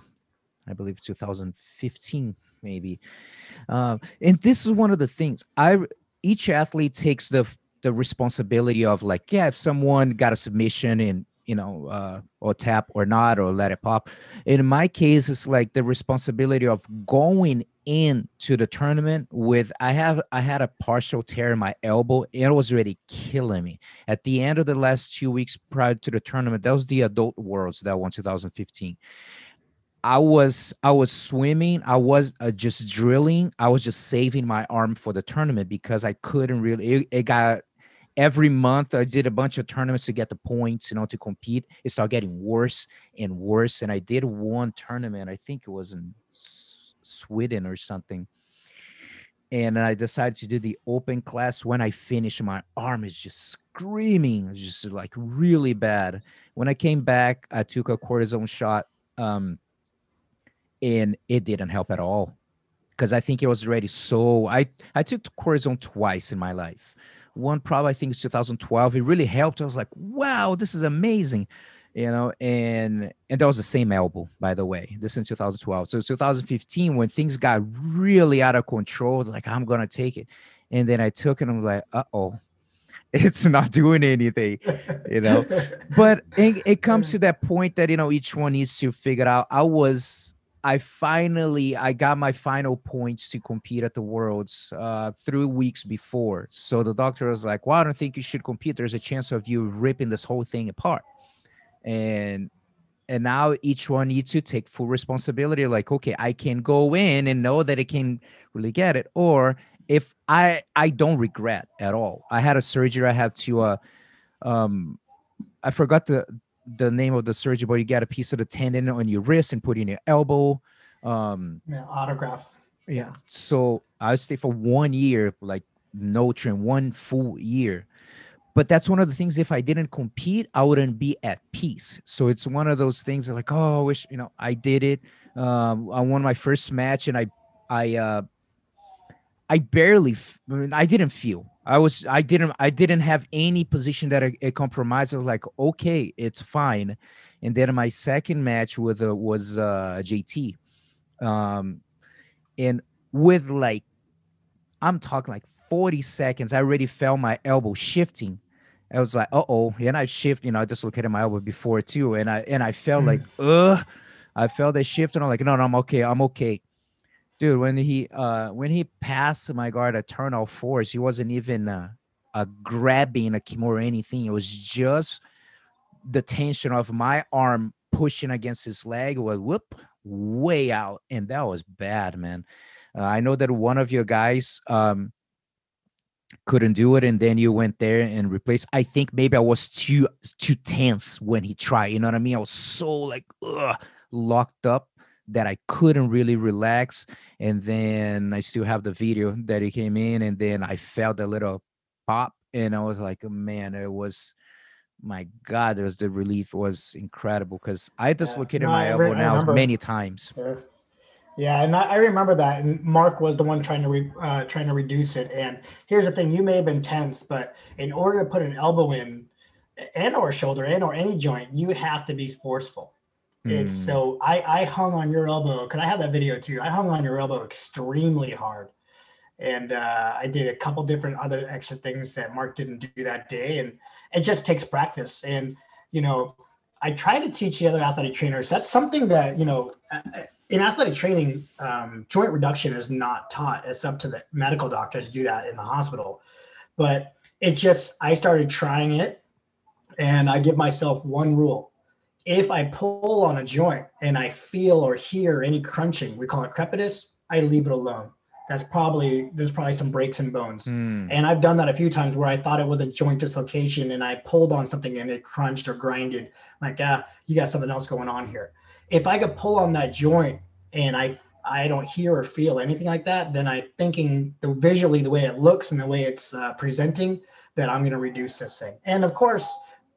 I believe, two thousand fifteen. Maybe. Um, and this is one of the things I, each athlete takes the, the responsibility of, like, yeah, if someone got a submission and, you know, uh, or tap or not, or let it pop. In my case, it's like the responsibility of going into the tournament with, I have, I had a partial tear in my elbow and it was already killing me at the end of the last two weeks prior to the tournament. That was the adult Worlds that won two thousand fifteen. I was I was swimming. I was uh, just drilling. I was just saving my arm for the tournament because I couldn't really. It, it got every month. I did a bunch of tournaments to get the points, you know, to compete. It started getting worse and worse. And I did one tournament. I think it was in S- Sweden or something. And I decided to do the open class. When I finished, my arm is just screaming, just like really bad. When I came back, I took a cortisone shot. Um, And it didn't help at all because I think it was already so I, I took cortisone twice in my life one probably, I think it's two thousand twelve. It really helped. I was like, wow, this is amazing. You know, and and that was the same elbow, by the way. This is two thousand twelve. So two thousand fifteen, when things got really out of control, like, I'm going to take it. And then I took it and I was like, uh-oh, it's not doing anything, you know. But it, it comes to that point that, you know, each one needs to figure out. I was, I finally, I got my final points to compete at the Worlds uh, three weeks before. So the doctor was like, well, I don't think you should compete. There's a chance of you ripping this whole thing apart. And and now each one needs to take full responsibility. Like, okay, I can go in and know that it can really get it. Or if I I don't regret at all. I had a surgery. I had to, uh, um, I forgot the, the name of the surgery, but you got a piece of the tendon on your wrist and put in your elbow. Um, yeah, autograft. Yeah. So I stayed for one year, like no train, one full year. But that's one of the things, if I didn't compete, I wouldn't be at peace. So it's one of those things like, oh, I wish, you know, I did it. Um, I won my first match and I, I, uh, I barely, I, mean, I didn't feel, I was, I didn't, I didn't have any position that I, I compromised. I was like, okay, it's fine. And then my second match with, uh, was uh, J T. Um, and with like, I'm talking like forty seconds, I already felt my elbow shifting. I was like, uh-oh. And I shift, you know, I dislocated my elbow before too. And I, and I felt like, ugh, I felt that shift. And I'm like, no, no, I'm okay. I'm okay. Dude, when he, uh, when he passed my guard at turn all fours, he wasn't even uh, a grabbing a Kimura or anything. It was just the tension of my arm pushing against his leg was whoop way out. And that was bad, man. Uh, I know that one of your guys, um, couldn't do it, and then you went there and replaced. I think maybe I was too too tense when he tried, you know what I mean? I was so like ugh, locked up that I couldn't really relax. And then I still have the video that he came in, and then I felt a little pop, and I was like, man, it was, my God, there's the relief was incredible, because I dislocated yeah, no, my elbow now many times. Sure. Yeah, and I, I remember that. And Mark was the one trying to re, uh, trying to reduce it. And here's the thing: you may have been tense, but in order to put an elbow in, and or shoulder, and or any joint, you have to be forceful. Mm. It's so I I hung on your elbow because I have that video too. I hung on your elbow extremely hard, and uh, I did a couple different other extra things that Mark didn't do that day. And it just takes practice. And you know, I try to teach the other athletic trainers. That's something that, you know. I, In athletic training, um, joint reduction is not taught. It's up to the medical doctor to do that in the hospital. But it just, I started trying it, and I give myself one rule. If I pull on a joint and I feel or hear any crunching, we call it crepitus, I leave it alone. That's probably, there's probably some breaks in bones. Mm. And I've done that a few times where I thought it was a joint dislocation and I pulled on something and it crunched or grinded. I'm like, ah, you got something else going on here. If I could pull on that joint and I I don't hear or feel anything like that, then I'm thinking the visually the way it looks and the way it's uh, presenting that I'm going to reduce this thing. And of course,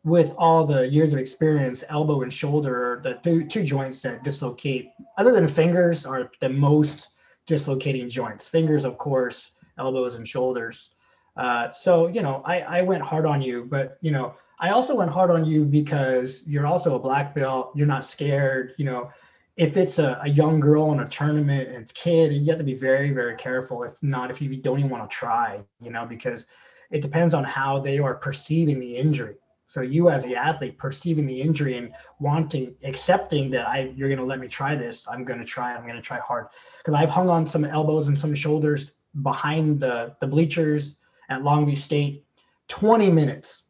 with all the years of experience, elbow and shoulder, the two, two joints that dislocate, other than fingers, are the most dislocating joints. Fingers, of course, elbows and shoulders. Uh, so, you know, I, I went hard on you, but, you know, I also went hard on you because you're also a black belt. You're not scared. You know, if it's a, a young girl in a tournament and kid, you have to be very, very careful. If not, if you don't even want to try, you know, because it depends on how they are perceiving the injury. So you as the athlete perceiving the injury and wanting, accepting that I, you're going to let me try this. I'm going to try. I'm going to try hard. Because I've hung on some elbows and some shoulders behind the, the bleachers at Long Beach State, twenty minutes.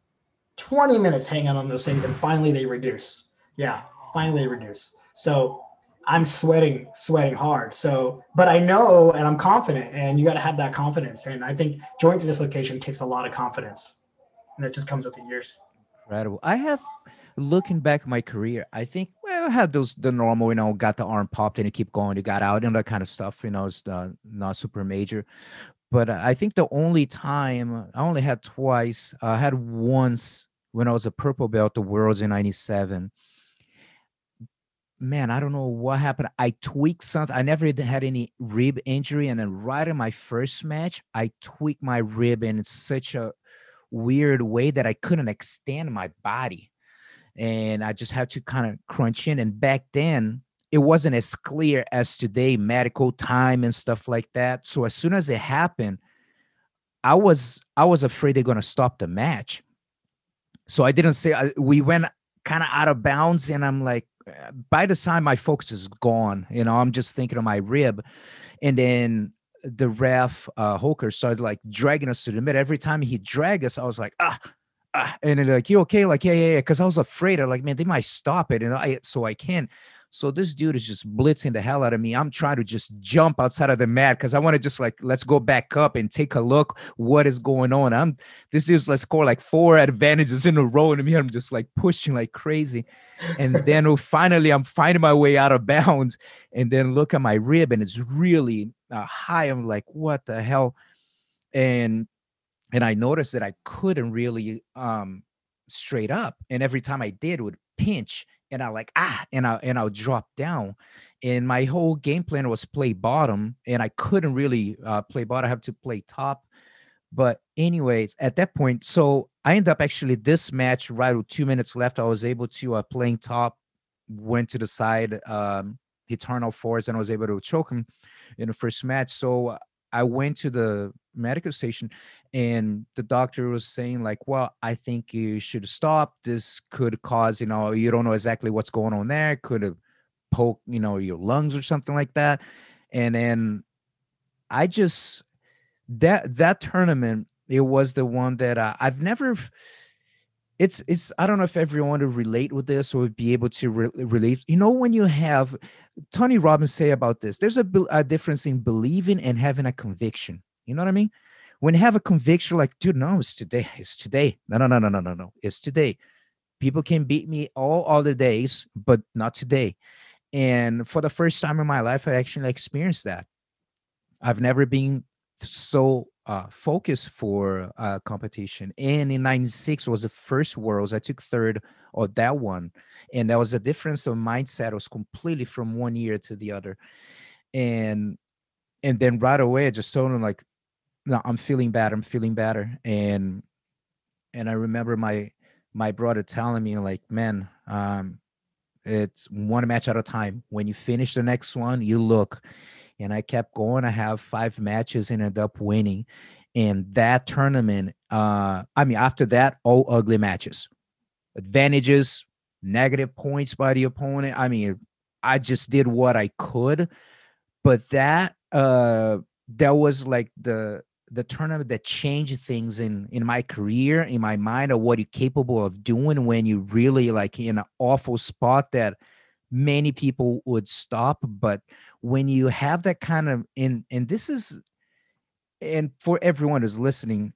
twenty minutes hanging on those things, and finally they reduce. Yeah, finally they reduce. So I'm sweating, sweating hard. So, but I know, and I'm confident, and you got to have that confidence. And I think joint dislocation takes a lot of confidence, and that just comes with the years. Incredible. I have, looking back at my career, I think, well, I had those, the normal, you know, got the arm popped and it keep going, you got out and that kind of stuff, you know, it's not, not super major. But I think the only time, I only had twice, I had once, when I was a purple belt, the Worlds in ninety-seven, man, I don't know what happened. I tweaked something. I never had any rib injury. And then right in my first match, I tweaked my rib in such a weird way that I couldn't extend my body. And I just had to kind of crunch in. And back then, it wasn't as clear as today, medical time and stuff like that. So as soon as it happened, I was I was afraid they're going to stop the match. So I didn't say, I, we went kind of out of bounds. And I'm like, by the time my focus is gone, you know, I'm just thinking of my rib. And then the ref, uh, Holker, started like dragging us to the mid. Every time he dragged us, I was like, ah, ah. And they're like, you okay? Like, yeah, yeah, yeah. Because I was afraid. I'm like, man, they might stop it. And I, so I can. So this dude is just blitzing the hell out of me. I'm trying to just jump outside of the mat because I want to just like, let's go back up and take a look what is going on. I'm this dude's let's score like four advantages in a row, and me, I'm just like pushing like crazy. And then finally, I'm finding my way out of bounds. And then look at my rib, and it's really uh, high. I'm like, what the hell? And and I noticed that I couldn't really um, straight up. And every time I did, it would pinch. And I like, ah, and, I, and I'll drop down. And my whole game plan was play bottom. And I couldn't really uh, play bottom. I have to play top. But anyways, at that point, so I end up actually this match right with two minutes left. I was able to uh, playing top, went to the side, um, hit turn all fours, and I was able to choke him in the first match. So I went to the medical station, and the doctor was saying like, well, I think you should stop. This could cause, you know, you don't know exactly what's going on there. Could have poked, you know, your lungs or something like that. And then I just, that, that tournament, it was the one that uh, I've never, it's, it's, I don't know if everyone would relate with this or would be able to re- relate. You know, when you have, Tony Robbins say about this, there's a, a difference in believing and having a conviction. You know what I mean? When you have a conviction, like, dude, no, it's today. It's today. No, no, no, no, no, no, no. It's today. People can beat me all other days, but not today. And for the first time in my life, I actually experienced that. I've never been so uh, focused for uh, competition. And in ninety-six was the first Worlds. I took third on that one. And that was a difference of mindset. It was completely from one year to the other. And, and then right away, I just told him like, no, I'm feeling bad. I'm feeling better. And, and I remember my, my brother telling me like, man, um, it's one match at a time. When you finish the next one, you look. And I kept going. I have five matches and ended up winning. And that tournament, uh, I mean, after that, all ugly matches, advantages, negative points by the opponent. I mean, I just did what I could, but that, uh, that was like the, the tournament that changed things in, in my career, in my mind, of what you're capable of doing when you really like in an awful spot that many people would stop. But when you have that kind of, and, and this is, and for everyone who's listening,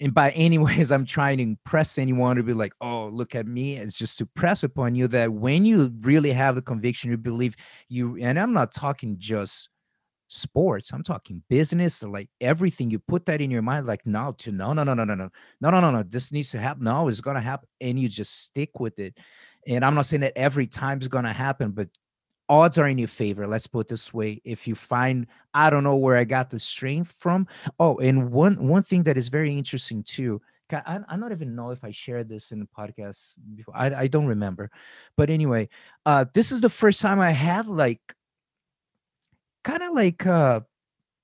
and by any ways, I'm trying to impress anyone to be like, oh, look at me. It's just to press upon you that when you really have the conviction, you believe you, and I'm not talking just sports, I'm talking business, like everything. You put that in your mind, like no, to no, no, no, no, no, no, no, no, no, no. This needs to happen. No, it's gonna happen, and you just stick with it. And I'm not saying that every time it's gonna happen, but odds are in your favor. Let's put it this way. If you find, I don't know where I got the strength from. Oh, and one one thing that is very interesting too. I I don't even know if I shared this in the podcast before. I I don't remember, but anyway, uh, this is the first time I had like, kind of like uh,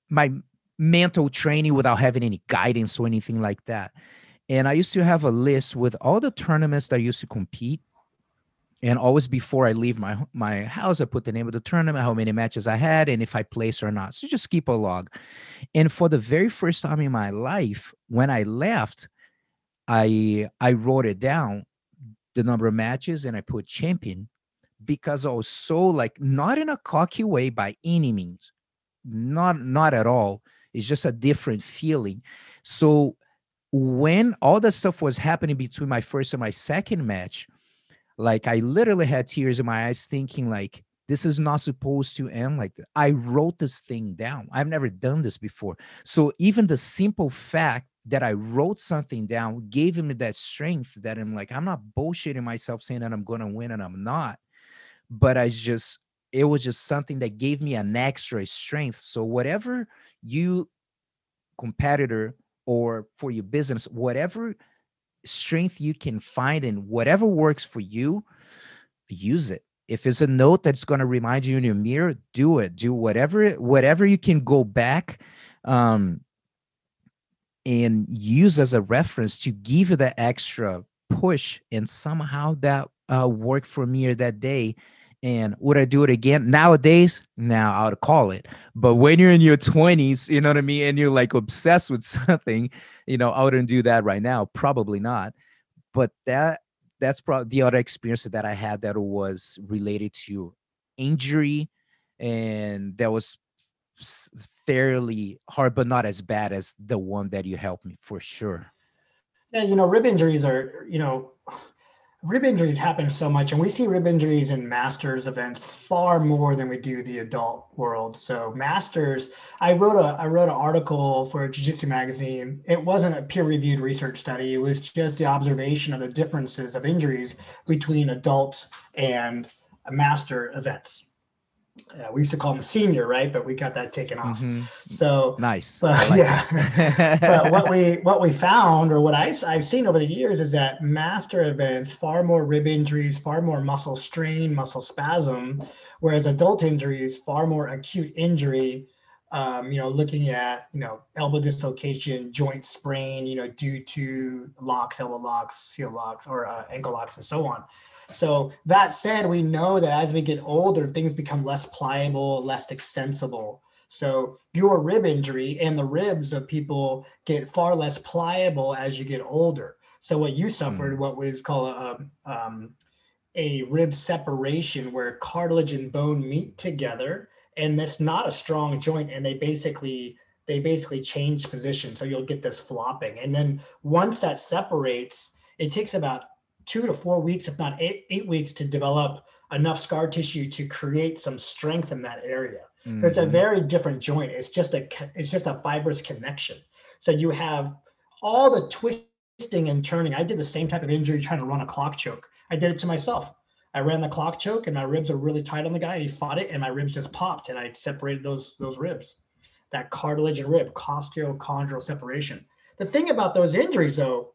my mental training without having any guidance or anything like that. And I used to have a list with all the tournaments that I used to compete. And always before I leave my my house, I put the name of the tournament, how many matches I had, and if I placed or not. So just keep a log. And for the very first time in my life, when I left, I I wrote it down, the number of matches, and I put champion. Because I was so like, not in a cocky way by any means, not not at all. It's just a different feeling. So when all that stuff was happening between my first and my second match, like I literally had tears in my eyes thinking like, this is not supposed to end like that. I wrote this thing down. I've never done this before. So even the simple fact that I wrote something down gave me that strength that I'm like, I'm not bullshitting myself saying that I'm going to win and I'm not. But I just, it was just something that gave me an extra strength. So whatever you competitor or for your business, whatever strength you can find and whatever works for you, use it. If it's a note that's going to remind you in your mirror, do it. Do whatever, whatever you can go back um, and use as a reference to give you that extra push. And somehow that uh, worked for me that day. And would I do it again? Nowadays, now I would call it. But when you're in your twenties, you know what I mean? And you're like obsessed with something, you know, I wouldn't do that right now. Probably not. But that, that's probably the other experience that I had that was related to injury. And that was fairly hard, but not as bad as the one that you helped me, for sure. Yeah, you know, rib injuries are, you know, rib injuries happen so much. And we see rib injuries in masters events far more than we do the adult world. So masters, I wrote a, I wrote an article for a jiu-jitsu magazine. It wasn't a peer-reviewed research study. It was just the observation of the differences of injuries between adult and master events. Uh, we used to call them senior, right? But we got that taken off. Mm-hmm. So nice. But, like yeah. But what we what we found, or what I've, I've seen over the years, is that master events, far more rib injuries, far more muscle strain, muscle spasm, whereas adult injuries, far more acute injury. Um, you know, looking at, you know, elbow dislocation, joint sprain, you know, due to locks, elbow locks, heel locks, or uh, ankle locks, and so on. So that said, we know that as we get older, things become less pliable, less extensible. So your rib injury and the ribs of people get far less pliable as you get older. So what you suffered, mm-hmm. what was called a, um, a rib separation, where cartilage and bone meet together, and that's not a strong joint, and they basically they basically change position. So you'll get this flopping. And then once that separates, it takes about two to four weeks, if not eight, eight weeks, to develop enough scar tissue to create some strength in that area. Mm-hmm. It's a very different joint. It's just a, it's just a fibrous connection. So you have all the twisting and turning. I did the same type of injury trying to run a clock choke. I did it to myself. I ran the clock choke, and my ribs were really tight on the guy, and he fought it, and my ribs just popped, and I separated those, those ribs. That cartilage and rib, costochondral separation. The thing about those injuries, though,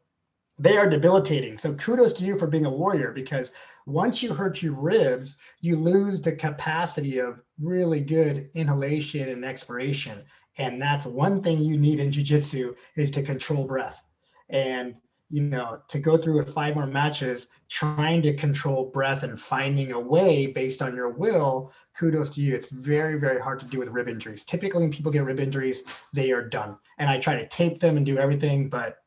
they are debilitating. So kudos to you for being a warrior, because once you hurt your ribs, you lose the capacity of really good inhalation and expiration. And that's one thing you need in jiu-jitsu, is to control breath. And, you know, to go through with five more matches trying to control breath and finding a way based on your will, kudos to you. It's very, very hard to do with rib injuries. Typically when people get rib injuries, they are done. And I try to tape them and do everything, but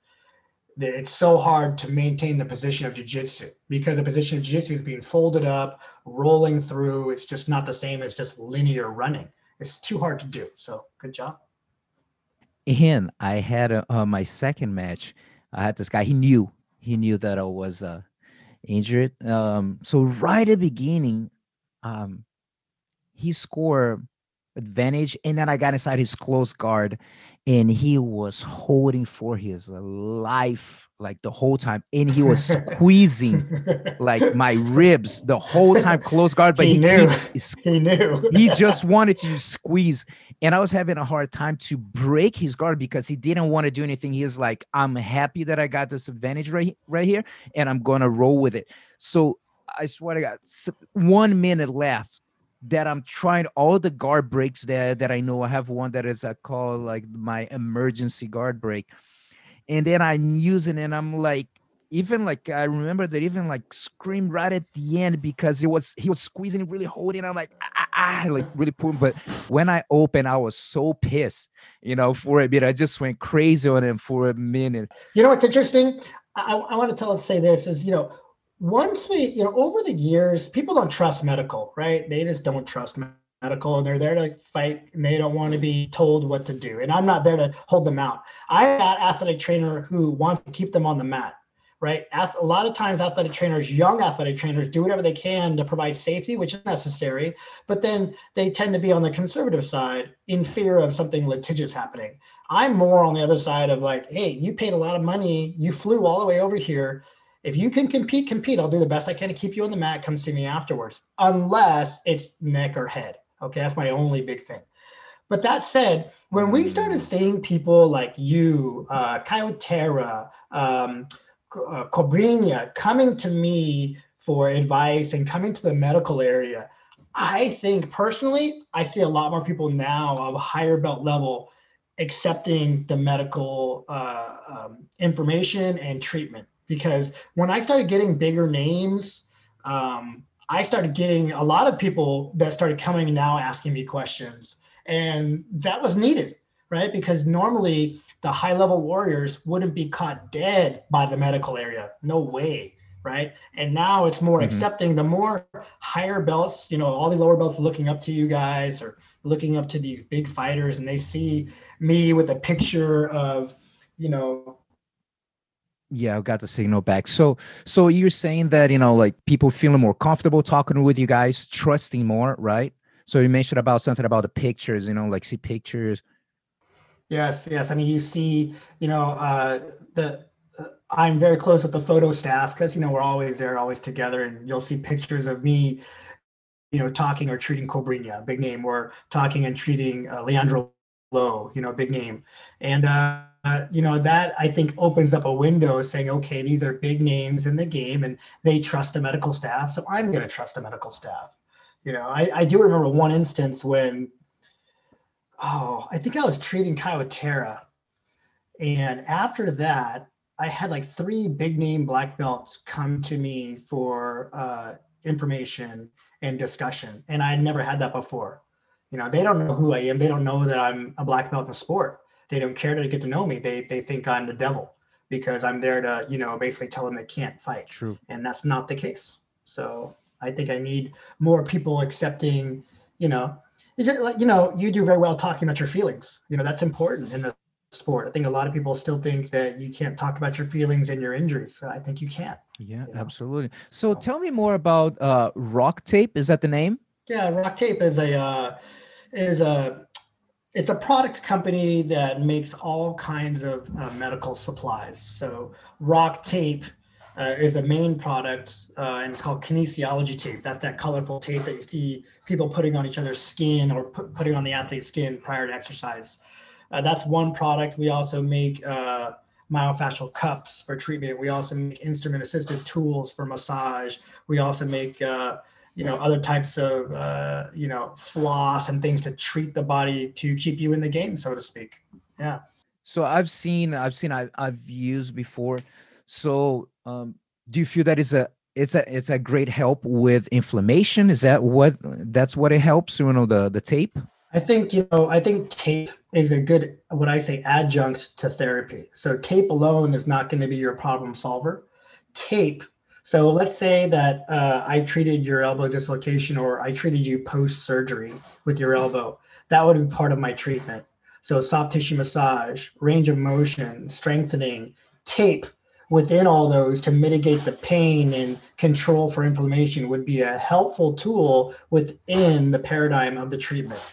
it's so hard to maintain the position of jiu-jitsu, because the position of jiu-jitsu is being folded up, rolling through. It's just not the same as just linear running. It's too hard to do. So good job. And I had a, uh, my second match. I had this guy. He knew. He knew that I was uh, injured. Um, so right at the beginning, um, he scored advantage, and then I got inside his close guard, and he was holding for his life like the whole time, and he was squeezing like my ribs the whole time, close guard, but he, he knew keeps, he knew he just wanted to squeeze, and I was having a hard time to break his guard because he didn't want to do anything. He was like, I'm happy that I got this advantage right right here, and I'm gonna roll with it. So I swear to God, one minute left that I'm trying all the guard breaks that, that I know. I have one that is, I call like my emergency guard break. And then I'm using it, and I'm like, even like, I remember that even like screamed right at the end because it was, he was squeezing, really holding. I'm like, ah, ah, like really pulling. But when I opened, I was so pissed, you know, for a bit. I just went crazy on him for a minute. You know, what's interesting, I, I want to tell us, say this is, you know, once we, you know, over the years, people don't trust medical, right? They just don't trust medical, and they're there to fight, and they don't want to be told what to do. And I'm not there to hold them out. I'm that athletic trainer who wants to keep them on the mat, right? A lot of times athletic trainers, young athletic trainers, do whatever they can to provide safety, which is necessary, but then they tend to be on the conservative side in fear of something litigious happening. I'm more on the other side of like, hey, you paid a lot of money, you flew all the way over here. If you can compete, compete. I'll do the best I can to keep you on the mat. Come see me afterwards, unless it's neck or head. Okay, that's my only big thing. But that said, when we started seeing people like you, uh, Kyotera, um, uh, Cobrinha coming to me for advice and coming to the medical area, I think personally, I see a lot more people now of a higher belt level accepting the medical uh, um, information and treatment. Because when I started getting bigger names, um, I started getting a lot of people that started coming now asking me questions. And that was needed, right? Because normally the high level warriors wouldn't be caught dead by the medical area. No way, right? And now it's more mm-hmm. accepting. The more higher belts, you know, all the lower belts looking up to you guys or looking up to these big fighters, and they see me with a picture of, you know, yeah, I got the signal back. So, so you're saying that, you know, like people feeling more comfortable talking with you guys, trusting more, right? So you mentioned about something about the pictures, you know, like see pictures. Yes, yes. I mean, you see, you know, uh, the uh, I'm very close with the photo staff because, you know, we're always there, always together, and you'll see pictures of me, you know, talking or treating Cobrinha, big name, or talking and treating uh, Leandro Low, you know, big name, and. Uh, Uh, you know, that I think opens up a window saying, okay, these are big names in the game and they trust the medical staff. So I'm going to trust the medical staff. You know, I, I do remember one instance when, oh, I think I was treating Kyotera. And after that, I had like three big name black belts come to me for uh, information and discussion. And I had never had that before. You know, they don't know who I am. They don't know that I'm a black belt in the sport. They don't care to get to know me. They they think I'm the devil because I'm there to, you know, basically tell them they can't fight. True. And that's not the case. So I think I need more people accepting, you know, like, you know, you do very well talking about your feelings. You know, that's important in the sport. I think a lot of people still think that you can't talk about your feelings and your injuries. I think you can. Yeah, you know? Absolutely. So tell me more about uh, RockTape. Is that the name? Yeah, RockTape is a uh, is a. It's a product company that makes all kinds of uh, medical supplies. So RockTape uh, is the main product, uh, and it's called kinesiology tape. That's that colorful tape that you see people putting on each other's skin or put, putting on the athlete's skin prior to exercise. Uh, that's one product. We also make uh, myofascial cups for treatment. We also make instrument-assisted tools for massage. We also make uh, you know, other types of, uh, you know, floss and things to treat the body to keep you in the game, so to speak. Yeah. So I've seen, I've seen, I've, I've used before. So um, do you feel that is a, it's a, it's a great help with inflammation? Is that what, that's what it helps, you know, the, the tape? I think, you know, I think tape is a good, what I say, adjunct to therapy. So tape alone is not going to be your problem solver. Tape. So let's say that uh, I treated your elbow dislocation, or I treated you post-surgery with your elbow. That would be part of my treatment. So soft tissue massage, range of motion, strengthening, tape within all those to mitigate the pain and control for inflammation would be a helpful tool within the paradigm of the treatment.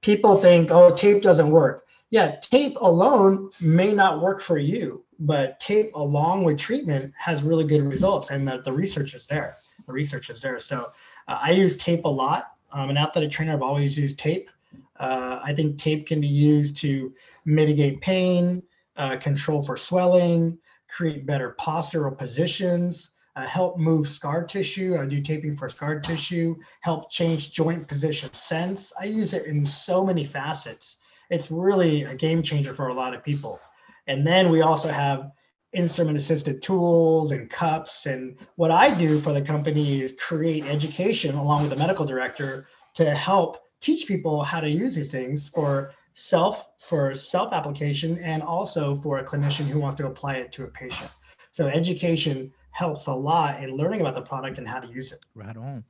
People think, oh, tape doesn't work. Yeah, tape alone may not work for you. But tape along with treatment has really good results, and the, the research is there. The research is there. So uh, I use tape a lot. I'm an athletic trainer. I've always used tape. Uh, I think tape can be used to mitigate pain, uh, control for swelling, create better postural positions, uh, help move scar tissue. I do taping for scar tissue, help change joint position sense. I use it in so many facets. It's really a game changer for a lot of people. And then we also have instrument-assisted tools and cups. And what I do for the company is create education along with the medical director to help teach people how to use these things for self, for self-application, and also for a clinician who wants to apply it to a patient. So education helps a lot in learning about the product and how to use it. Right on.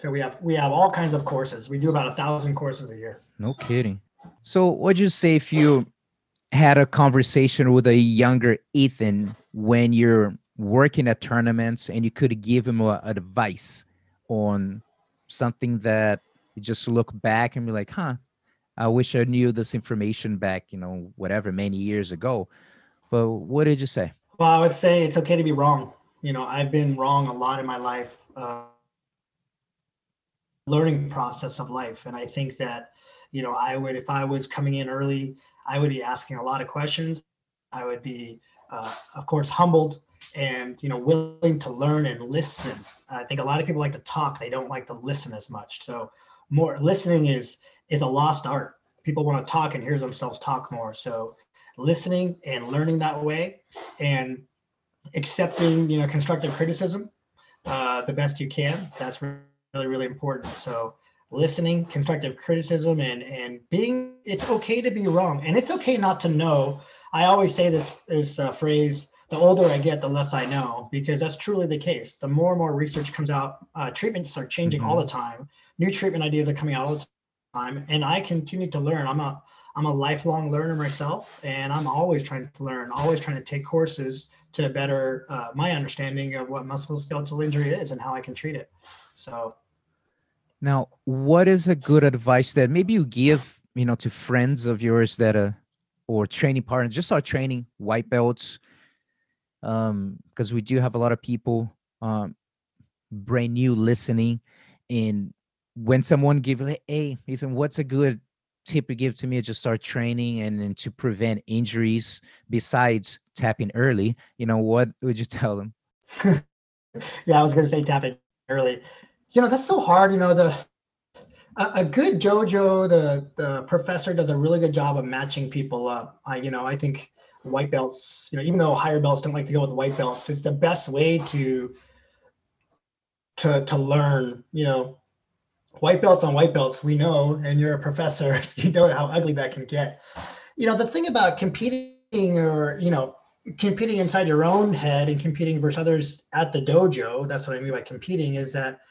So we have we have all kinds of courses. We do about a thousand courses a year. No kidding. So what'd you say if you had a conversation with a younger Ethan when you're working at tournaments and you could give him a, advice on something that you just look back and be like, huh, I wish I knew this information back, you know, whatever, many years ago. But what did you say? Well, I would say it's okay to be wrong. You know, I've been wrong a lot in my life, uh, learning process of life. And I think that, you know, I would, if I was coming in early, I would be asking a lot of questions. I would be, uh, of course, humbled and, you know, willing to learn and listen. I think a lot of people like to talk. They don't like to listen as much. So more listening is, is a lost art. People want to talk and hear themselves talk more. So listening and learning that way, and accepting, you know, constructive criticism uh, the best you can. That's really, really important. So listening, constructive criticism, and and being, it's okay to be wrong, and it's okay not to know. I always say this this uh, phrase: the older I get, the less I know, because that's truly the case. The more and more research comes out, uh, treatments are changing mm-hmm. all the time. New treatment ideas are coming out all the time, and I continue to learn. I'm a I'm a lifelong learner myself, and I'm always trying to learn, always trying to take courses to better uh, my understanding of what musculoskeletal injury is and how I can treat it. So, now, what is a good advice that maybe you give, you know, to friends of yours that are, or training partners, just are training white belts? Um, because we do have a lot of people um, brand new listening, and when someone gives, hey, Ethan, what's a good tip you give to me just start training and, and to prevent injuries besides tapping early, you know, what would you tell them? Yeah, I was going to say tapping early. You know, that's so hard. You know, the a, a good JoJo, the, the professor does a really good job of matching people up. I, you know, I think white belts, you know, even though higher belts don't like to go with white belts, it's the best way to, to, to learn, you know. White belts on white belts, we know, and you're a professor, you know how ugly that can get. You know, the thing about competing, or, you know, competing inside your own head and competing versus others at the dojo, that's what I mean by competing, is that,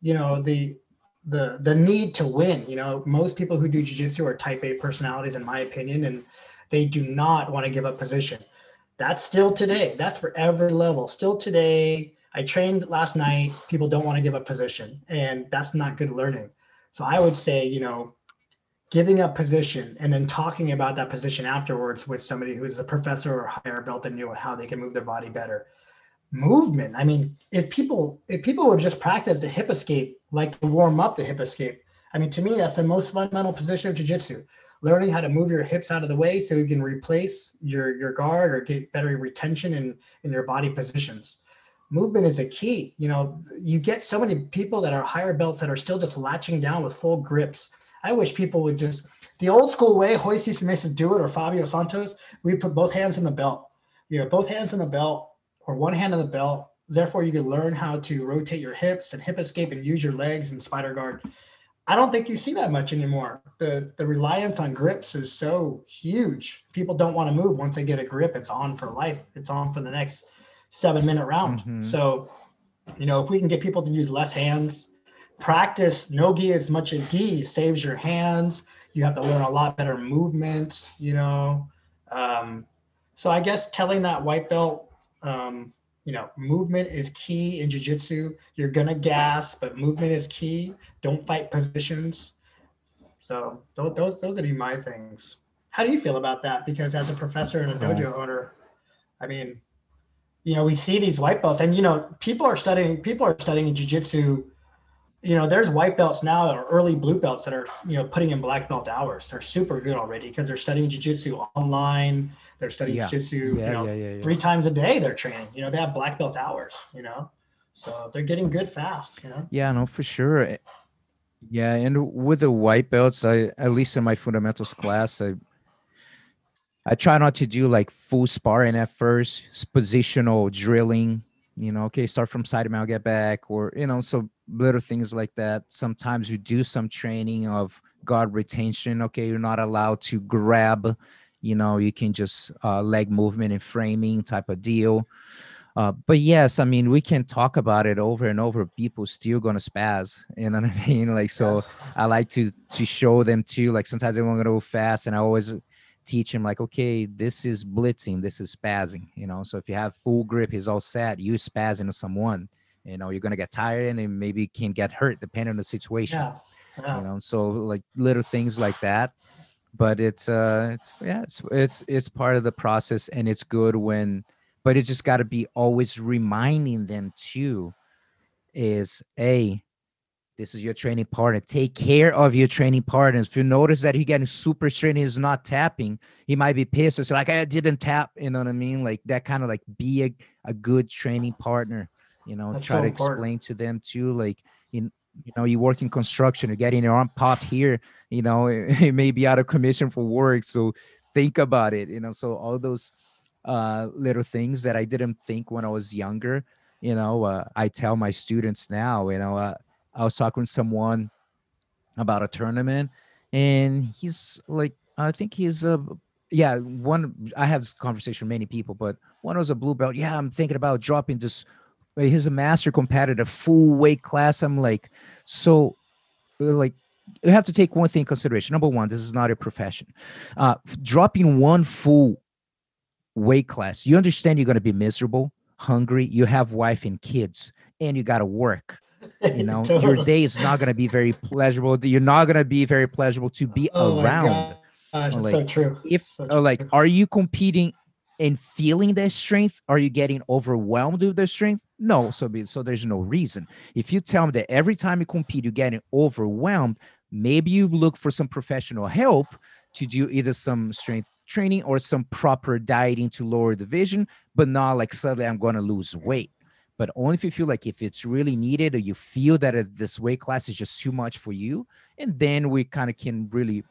you know, the the the need to win. You know, most people who do jiu-jitsu are type A personalities, in my opinion, and they do not want to give up position. That's still today. That's for every level. Still today, I trained last night, people don't want to give up position, and that's not good learning. So I would say, you know, giving up position and then talking about that position afterwards with somebody who is a professor or higher belt than you, and how they can move their body better. Movement. I mean, if people, if people would just practice the hip escape, like to warm up the hip escape. I mean, to me, that's the most fundamental position of jiu-jitsu, learning how to move your hips out of the way so you can replace your, your guard or get better retention in, in your body positions. Movement is a key. You know, you get so many people that are higher belts that are still just latching down with full grips. I wish people would just, the old school way, Royce used to make us do it, or Fabio Santos, we put both hands in the belt, you know, both hands in the belt or one hand in the belt. Therefore, you can learn how to rotate your hips and hip escape and use your legs and spider guard. I don't think you see that much anymore. The, the reliance on grips is so huge. People don't want to move. Once they get a grip, it's on for life. It's on for the next seven minute round. Mm-hmm. So, you know, if we can get people to use less hands, practice no gi as much as gi, saves your hands. You have to learn a lot better movement, you know. Um, so I guess telling that white belt, um, you know, movement is key in jiu-jitsu. You're going to gas, but movement is key. Don't fight positions. So those, those, those would be my things. How do you feel about that? Because as a professor and a dojo owner, I mean, you know, we see these white belts, and, you know, people are studying, people are studying jiu-jitsu. You know, there's white belts now that are early blue belts that are, you know, putting in black belt hours. They're super good already because they're studying jiu-jitsu online. They're studying yeah. jiu-jitsu, yeah, you know, yeah, yeah, yeah. three times a day they're training. You know, they have black belt hours, you know, so they're getting good fast, you know? Yeah, no, for sure. Yeah. And with the white belts, I, at least in my fundamentals class, I, I try not to do like full sparring at first, positional drilling, you know, okay, start from side mount, get back, or, you know, so little things like that. Sometimes you do some training of guard retention. Okay, you're not allowed to grab, you know, you can just uh, leg movement and framing type of deal. Uh, but yes, I mean, we can talk about it over and over. People still going to spaz, you know what I mean? Like, so I like to, to show them too, like sometimes they want to go fast, and I always teach him like, okay, this is blitzing, this is spazzing, you know. So if you have full grip, he's all set, you spazzing to someone, you know, you're gonna get tired and maybe can get hurt depending on the situation. Yeah. Yeah. You know, so like little things like that. But it's uh it's yeah, it's it's it's part of the process, and it's good when, but it just gotta be always reminding them too, is a This is your training partner. Take care of your training partners. If you notice that he's getting super strained, he's not tapping, he might be pissed. It's like, I didn't tap. You know what I mean? Like that kind of like be a, a good training partner, you know, that's try so to important. Explain to them too. Like, in, you know, you work in construction, you're getting your arm popped here, you know, it, it may be out of commission for work. So think about it, you know, so all those uh, little things that I didn't think when I was younger, you know, uh, I tell my students now, you know, uh, I was talking to someone about a tournament and he's like, I think he's a, yeah, one, I have this conversation with many people, but one was a blue belt. Yeah, I'm thinking about dropping this. He's a master competitor, full weight class. I'm like, so like, you have to take one thing in consideration. Number one, this is not a profession. Uh, dropping one full weight class, you understand you're going to be miserable, hungry, you have wife and kids, and you got to work. You know, totally. Your day is not going to be very pleasurable. You're not going to be very pleasurable to be oh around. Gosh, like, so true. If so true. Like, are you competing and feeling that strength? Are you getting overwhelmed with the strength? No. So, be, so there's no reason. If you tell them that every time you compete, you're getting overwhelmed, maybe you look for some professional help to do either some strength training or some proper dieting to lower the vision, but not like suddenly I'm going to lose weight. But only if you feel like if it's really needed or you feel that this weight class is just too much for you. And then we kind of can really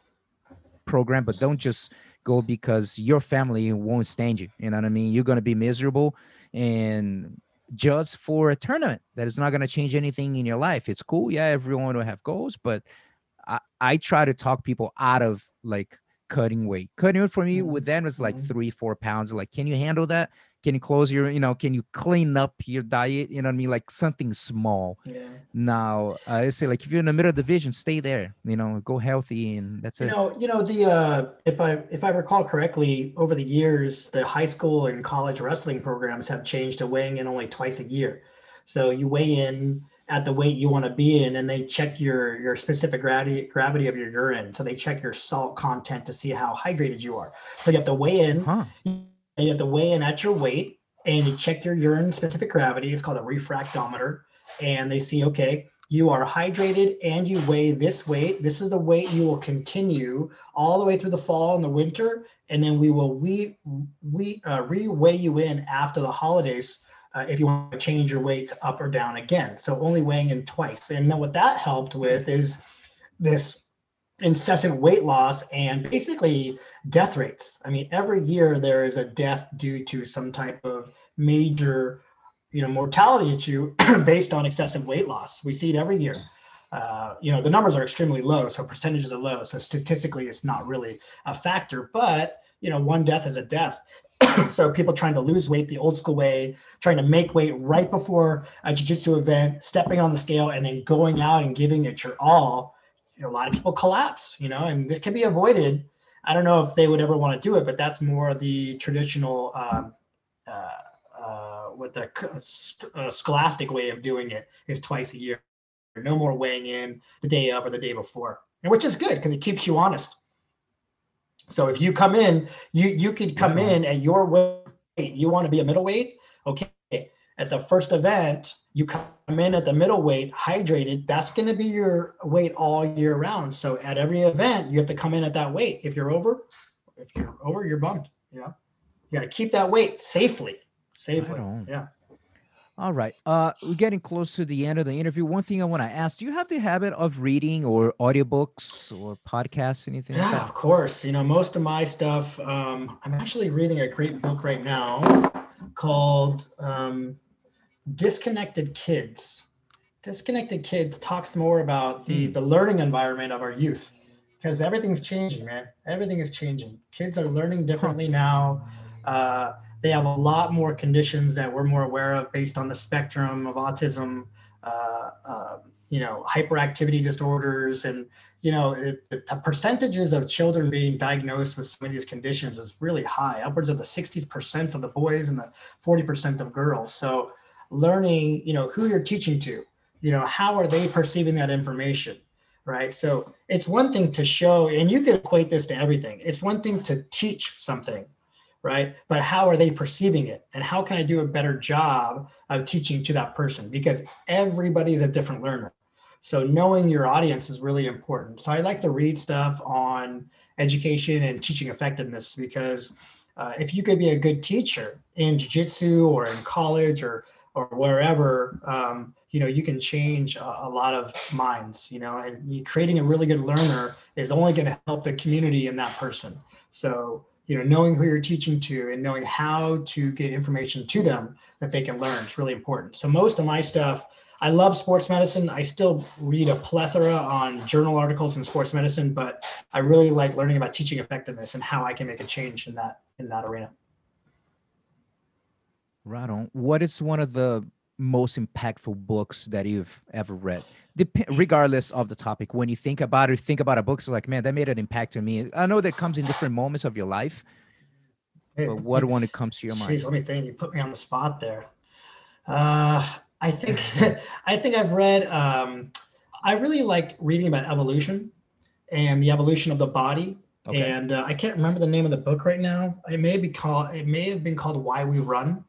program, but don't just go because your family won't stand you. You know what I mean? You're going to be miserable. And just for a tournament that is not going to change anything in your life. It's cool. Yeah, everyone will have goals. But I, I try to talk people out of like cutting weight. Cutting weight for me with them is like three, four pounds. Like, can you handle that? Can you close your, you know, can you clean up your diet? You know what I mean? Like something small. Yeah. Now, uh, I say like, if you're in the middle of the division, stay there, you know, go healthy and that's you it. You know, you know, the, uh, if I, if I recall correctly, over the years, the high school and college wrestling programs have changed to weighing in only twice a year. So you weigh in at the weight you want to be in and they check your, your specific gravity, gravity of your urine. So they check your salt content to see how hydrated you are. So you have to weigh in. Huh. And you have to weigh in at your weight and you check your urine specific gravity. It's called a refractometer. And they see, okay, you are hydrated and you weigh this weight. This is the weight you will continue all the way through the fall and the winter. And then we will we, we, uh, re-weigh you in after the holidays uh, if you want to change your weight up or down again. So only weighing in twice. And then what that helped with is this incessant weight loss and basically death rates. I mean, every year there is a death due to some type of major, you know, mortality issue based on excessive weight loss. We see it every year. Uh, you know, the numbers are extremely low, so percentages are low. So statistically, it's not really a factor, but, you know, one death is a death. So people trying to lose weight the old school way, trying to make weight right before a jiu-jitsu event, stepping on the scale and then going out and giving it your all. You know, a lot of people collapse, you know, and this can be avoided. I don't know if they would ever want to do it, but that's more the traditional, um, uh, uh, what the uh, scholastic way of doing it is twice a year. No more weighing in the day of or the day before, and which is good because it keeps you honest. So if you come in, you you could come in at your weight. You want to be a middleweight, okay? At the first event, you come in at the middleweight, hydrated. That's going to be your weight all year round. So at every event, you have to come in at that weight. If you're over, if you're over, you're bummed. You know, you got to keep that weight safely, safely. Yeah. All right. Uh, we're getting close to the end of the interview. One thing I want to ask, do you have the habit of reading or audiobooks or podcasts, anything like that? Yeah, of course. You know, most of my stuff, um, I'm actually reading a great book right now called, um, Disconnected Kids. Disconnected Kids talks more about the, the learning environment of our youth because everything's changing, man. Everything is changing. Kids are learning differently now. Uh, they have a lot more conditions that we're more aware of based on the spectrum of autism, uh, uh, you know, hyperactivity disorders. And, you know, it, the, the percentages of children being diagnosed with some of these conditions is really high, upwards of the sixty percent of the boys and the forty percent of girls. So, learning, you know, who you're teaching to, you know, how are they perceiving that information, right? So it's one thing to show, and you can equate this to everything. It's one thing to teach something, right? But how are they perceiving it? And how can I do a better job of teaching to that person? Because everybody's a different learner. So knowing your audience is really important. So I like to read stuff on education and teaching effectiveness, because uh, if you could be a good teacher in jiu-jitsu or in college or or wherever, um, you know, you can change a, a lot of minds, you know, and you, creating a really good learner is only going to help the community and that person. So, you know, knowing who you're teaching to and knowing how to get information to them that they can learn is really important. So most of my stuff, I love sports medicine. I still read a plethora on journal articles in sports medicine, but I really like learning about teaching effectiveness and how I can make a change in that in that arena. Right on. What is one of the most impactful books that you've ever read? Dep- regardless of the topic, when you think about it, think about a book, so like, man, that made an impact to me. I know that comes in different moments of your life, hey, but what one it comes to your mind? Geez, let me think. You put me on the spot there. Uh, I think I think I've read, um, I really like reading about evolution and the evolution of the body. Okay. And uh, I can't remember the name of the book right now. It may be called, it may have been called Why We Run.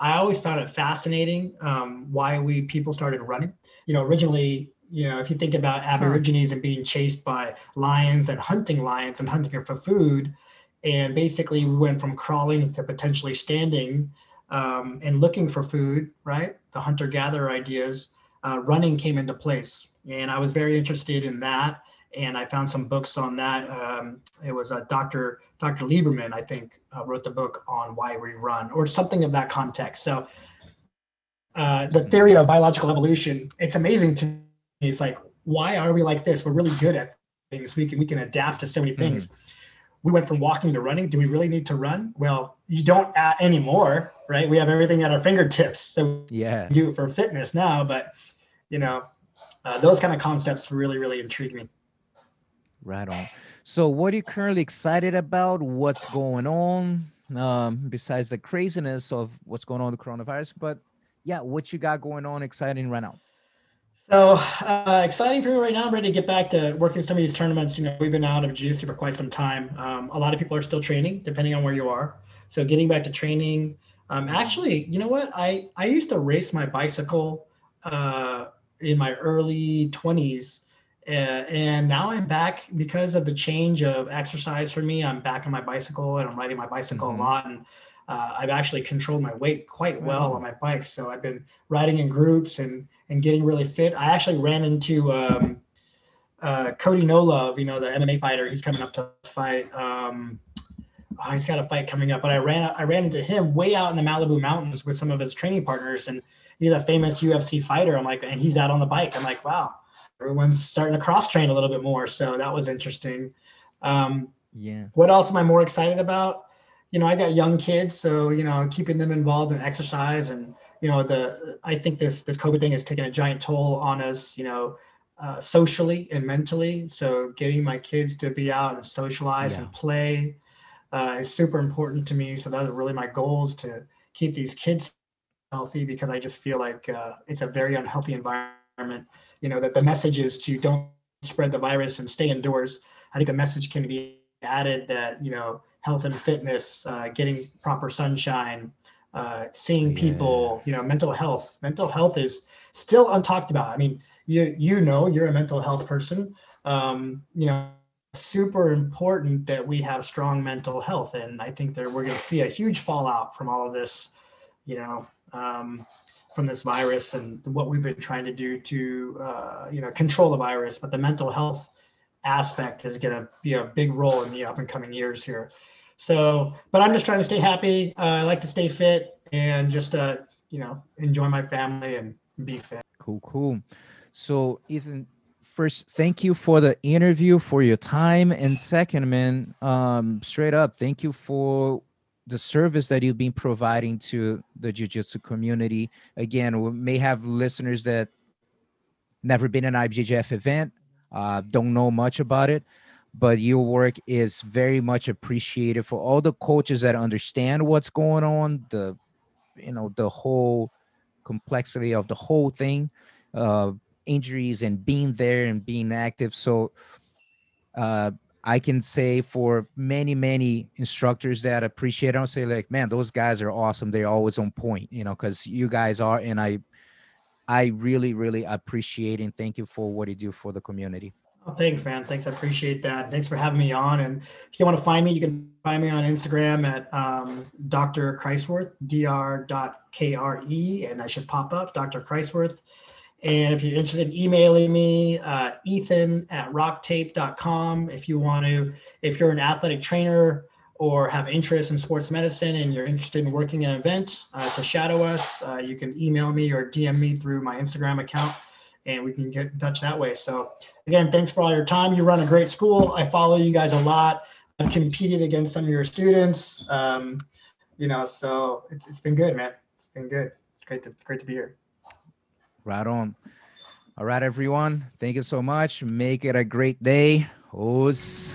I always found it fascinating um, why we people started running. You know, originally, you know, if you think about Aborigines and being chased by lions and hunting lions and hunting for food, and basically we went from crawling to potentially standing um, and looking for food, right? The hunter-gatherer ideas, uh, running came into place. And I was very interested in that. And I found some books on that. Um, it was a Doctor Doctor Lieberman, I think, uh, wrote the book on Why We Run or something of that context. So uh, the theory of biological evolution, it's amazing to me. It's like, why are we like this? We're really good at things. We can, we can adapt to so many things. Mm-hmm. We went from walking to running. Do we really need to run? Well, you don't uh, anymore, right? We have everything at our fingertips. So yeah, we do it for fitness now, but you know, uh, those kind of concepts really, really intrigue me. Right on. So what are you currently excited about? What's going on? Um, besides the craziness of what's going on with the coronavirus, but yeah, what you got going on exciting right now? So uh, exciting for me right now. I'm ready to get back to working some of these tournaments. You know, we've been out of jiu-jitsu for quite some time. Um, a lot of people are still training depending on where you are. So getting back to training. Um, actually, you know what? I, I used to race my bicycle uh, in my early twenties. Uh, and now I'm back because of the change of exercise for me. I'm back on my bicycle and I'm riding my bicycle mm-hmm. a lot. And uh, I've actually controlled my weight quite well wow. on my bike. So I've been riding in groups and, and getting really fit. I actually ran into um, uh, Cody Nolov, you know, the M M A fighter. He's coming up to fight. Um, oh, he's got a fight coming up. But I ran I ran into him way out in the Malibu Mountains with some of his training partners. And he's a famous U F C fighter. I'm like, and he's out on the bike. I'm like, wow. Everyone's starting to cross train a little bit more. So that was interesting. Um, yeah. What else am I more excited about? You know, I got young kids, so, you know, keeping them involved in exercise and, you know, the, I think this, this COVID thing has taken a giant toll on us, you know, uh, socially and mentally. So getting my kids to be out and socialize yeah. and play uh, is super important to me. So that was really my goals, to keep these kids healthy, because I just feel like uh, it's a very unhealthy environment. You know, that the message is to don't spread the virus and stay indoors. I think a message can be added that, you know, health and fitness, uh, getting proper sunshine, uh, seeing people, yeah. you know, mental health. Mental health is still untalked about. I mean, you you know, you're a mental health person. Um, you know, super important that we have strong mental health. And I think that we're going to see a huge fallout from all of this, you know, um, from this virus and what we've been trying to do to, uh, you know, control the virus, but the mental health aspect is going to be a big role in the up and coming years here. So, but I'm just trying to stay happy. Uh, I like to stay fit and just, uh, you know, enjoy my family and be fit. Cool, cool. So Ethan, first, thank you for the interview, for your time. And second, man, um, straight up, thank you for the service that you've been providing to the jiu-jitsu community. Again, we may have listeners that never been in an I B J J F event, uh, don't know much about it, but your work is very much appreciated for all the coaches that understand what's going on, the, you know, the whole complexity of the whole thing, uh, injuries and being there and being active. So, uh, I can say for many, many instructors that appreciate it, I'll say like, man, those guys are awesome. They're always on point, you know, because you guys are. And I I really, really appreciate and thank you for what you do for the community. Oh, thanks, man. Thanks. I appreciate that. Thanks for having me on. And if you want to find me, you can find me on Instagram at um, Doctor Kreiswirth, D R dot K R E, and I should pop up, Doctor Kreiswirth. And if you're interested in emailing me, uh, Ethan at rock tape dot com. If you want to, if you're an athletic trainer or have interest in sports medicine and you're interested in working an event uh, to shadow us, uh, you can email me or D M me through my Instagram account, and we can get in touch that way. So again, thanks for all your time. You run a great school. I follow you guys a lot. I've competed against some of your students. Um, you know, so it's it's been good, man. It's been good. It's great to great to be here. Right on. All right, everyone. Thank you so much. Make it a great day. Os.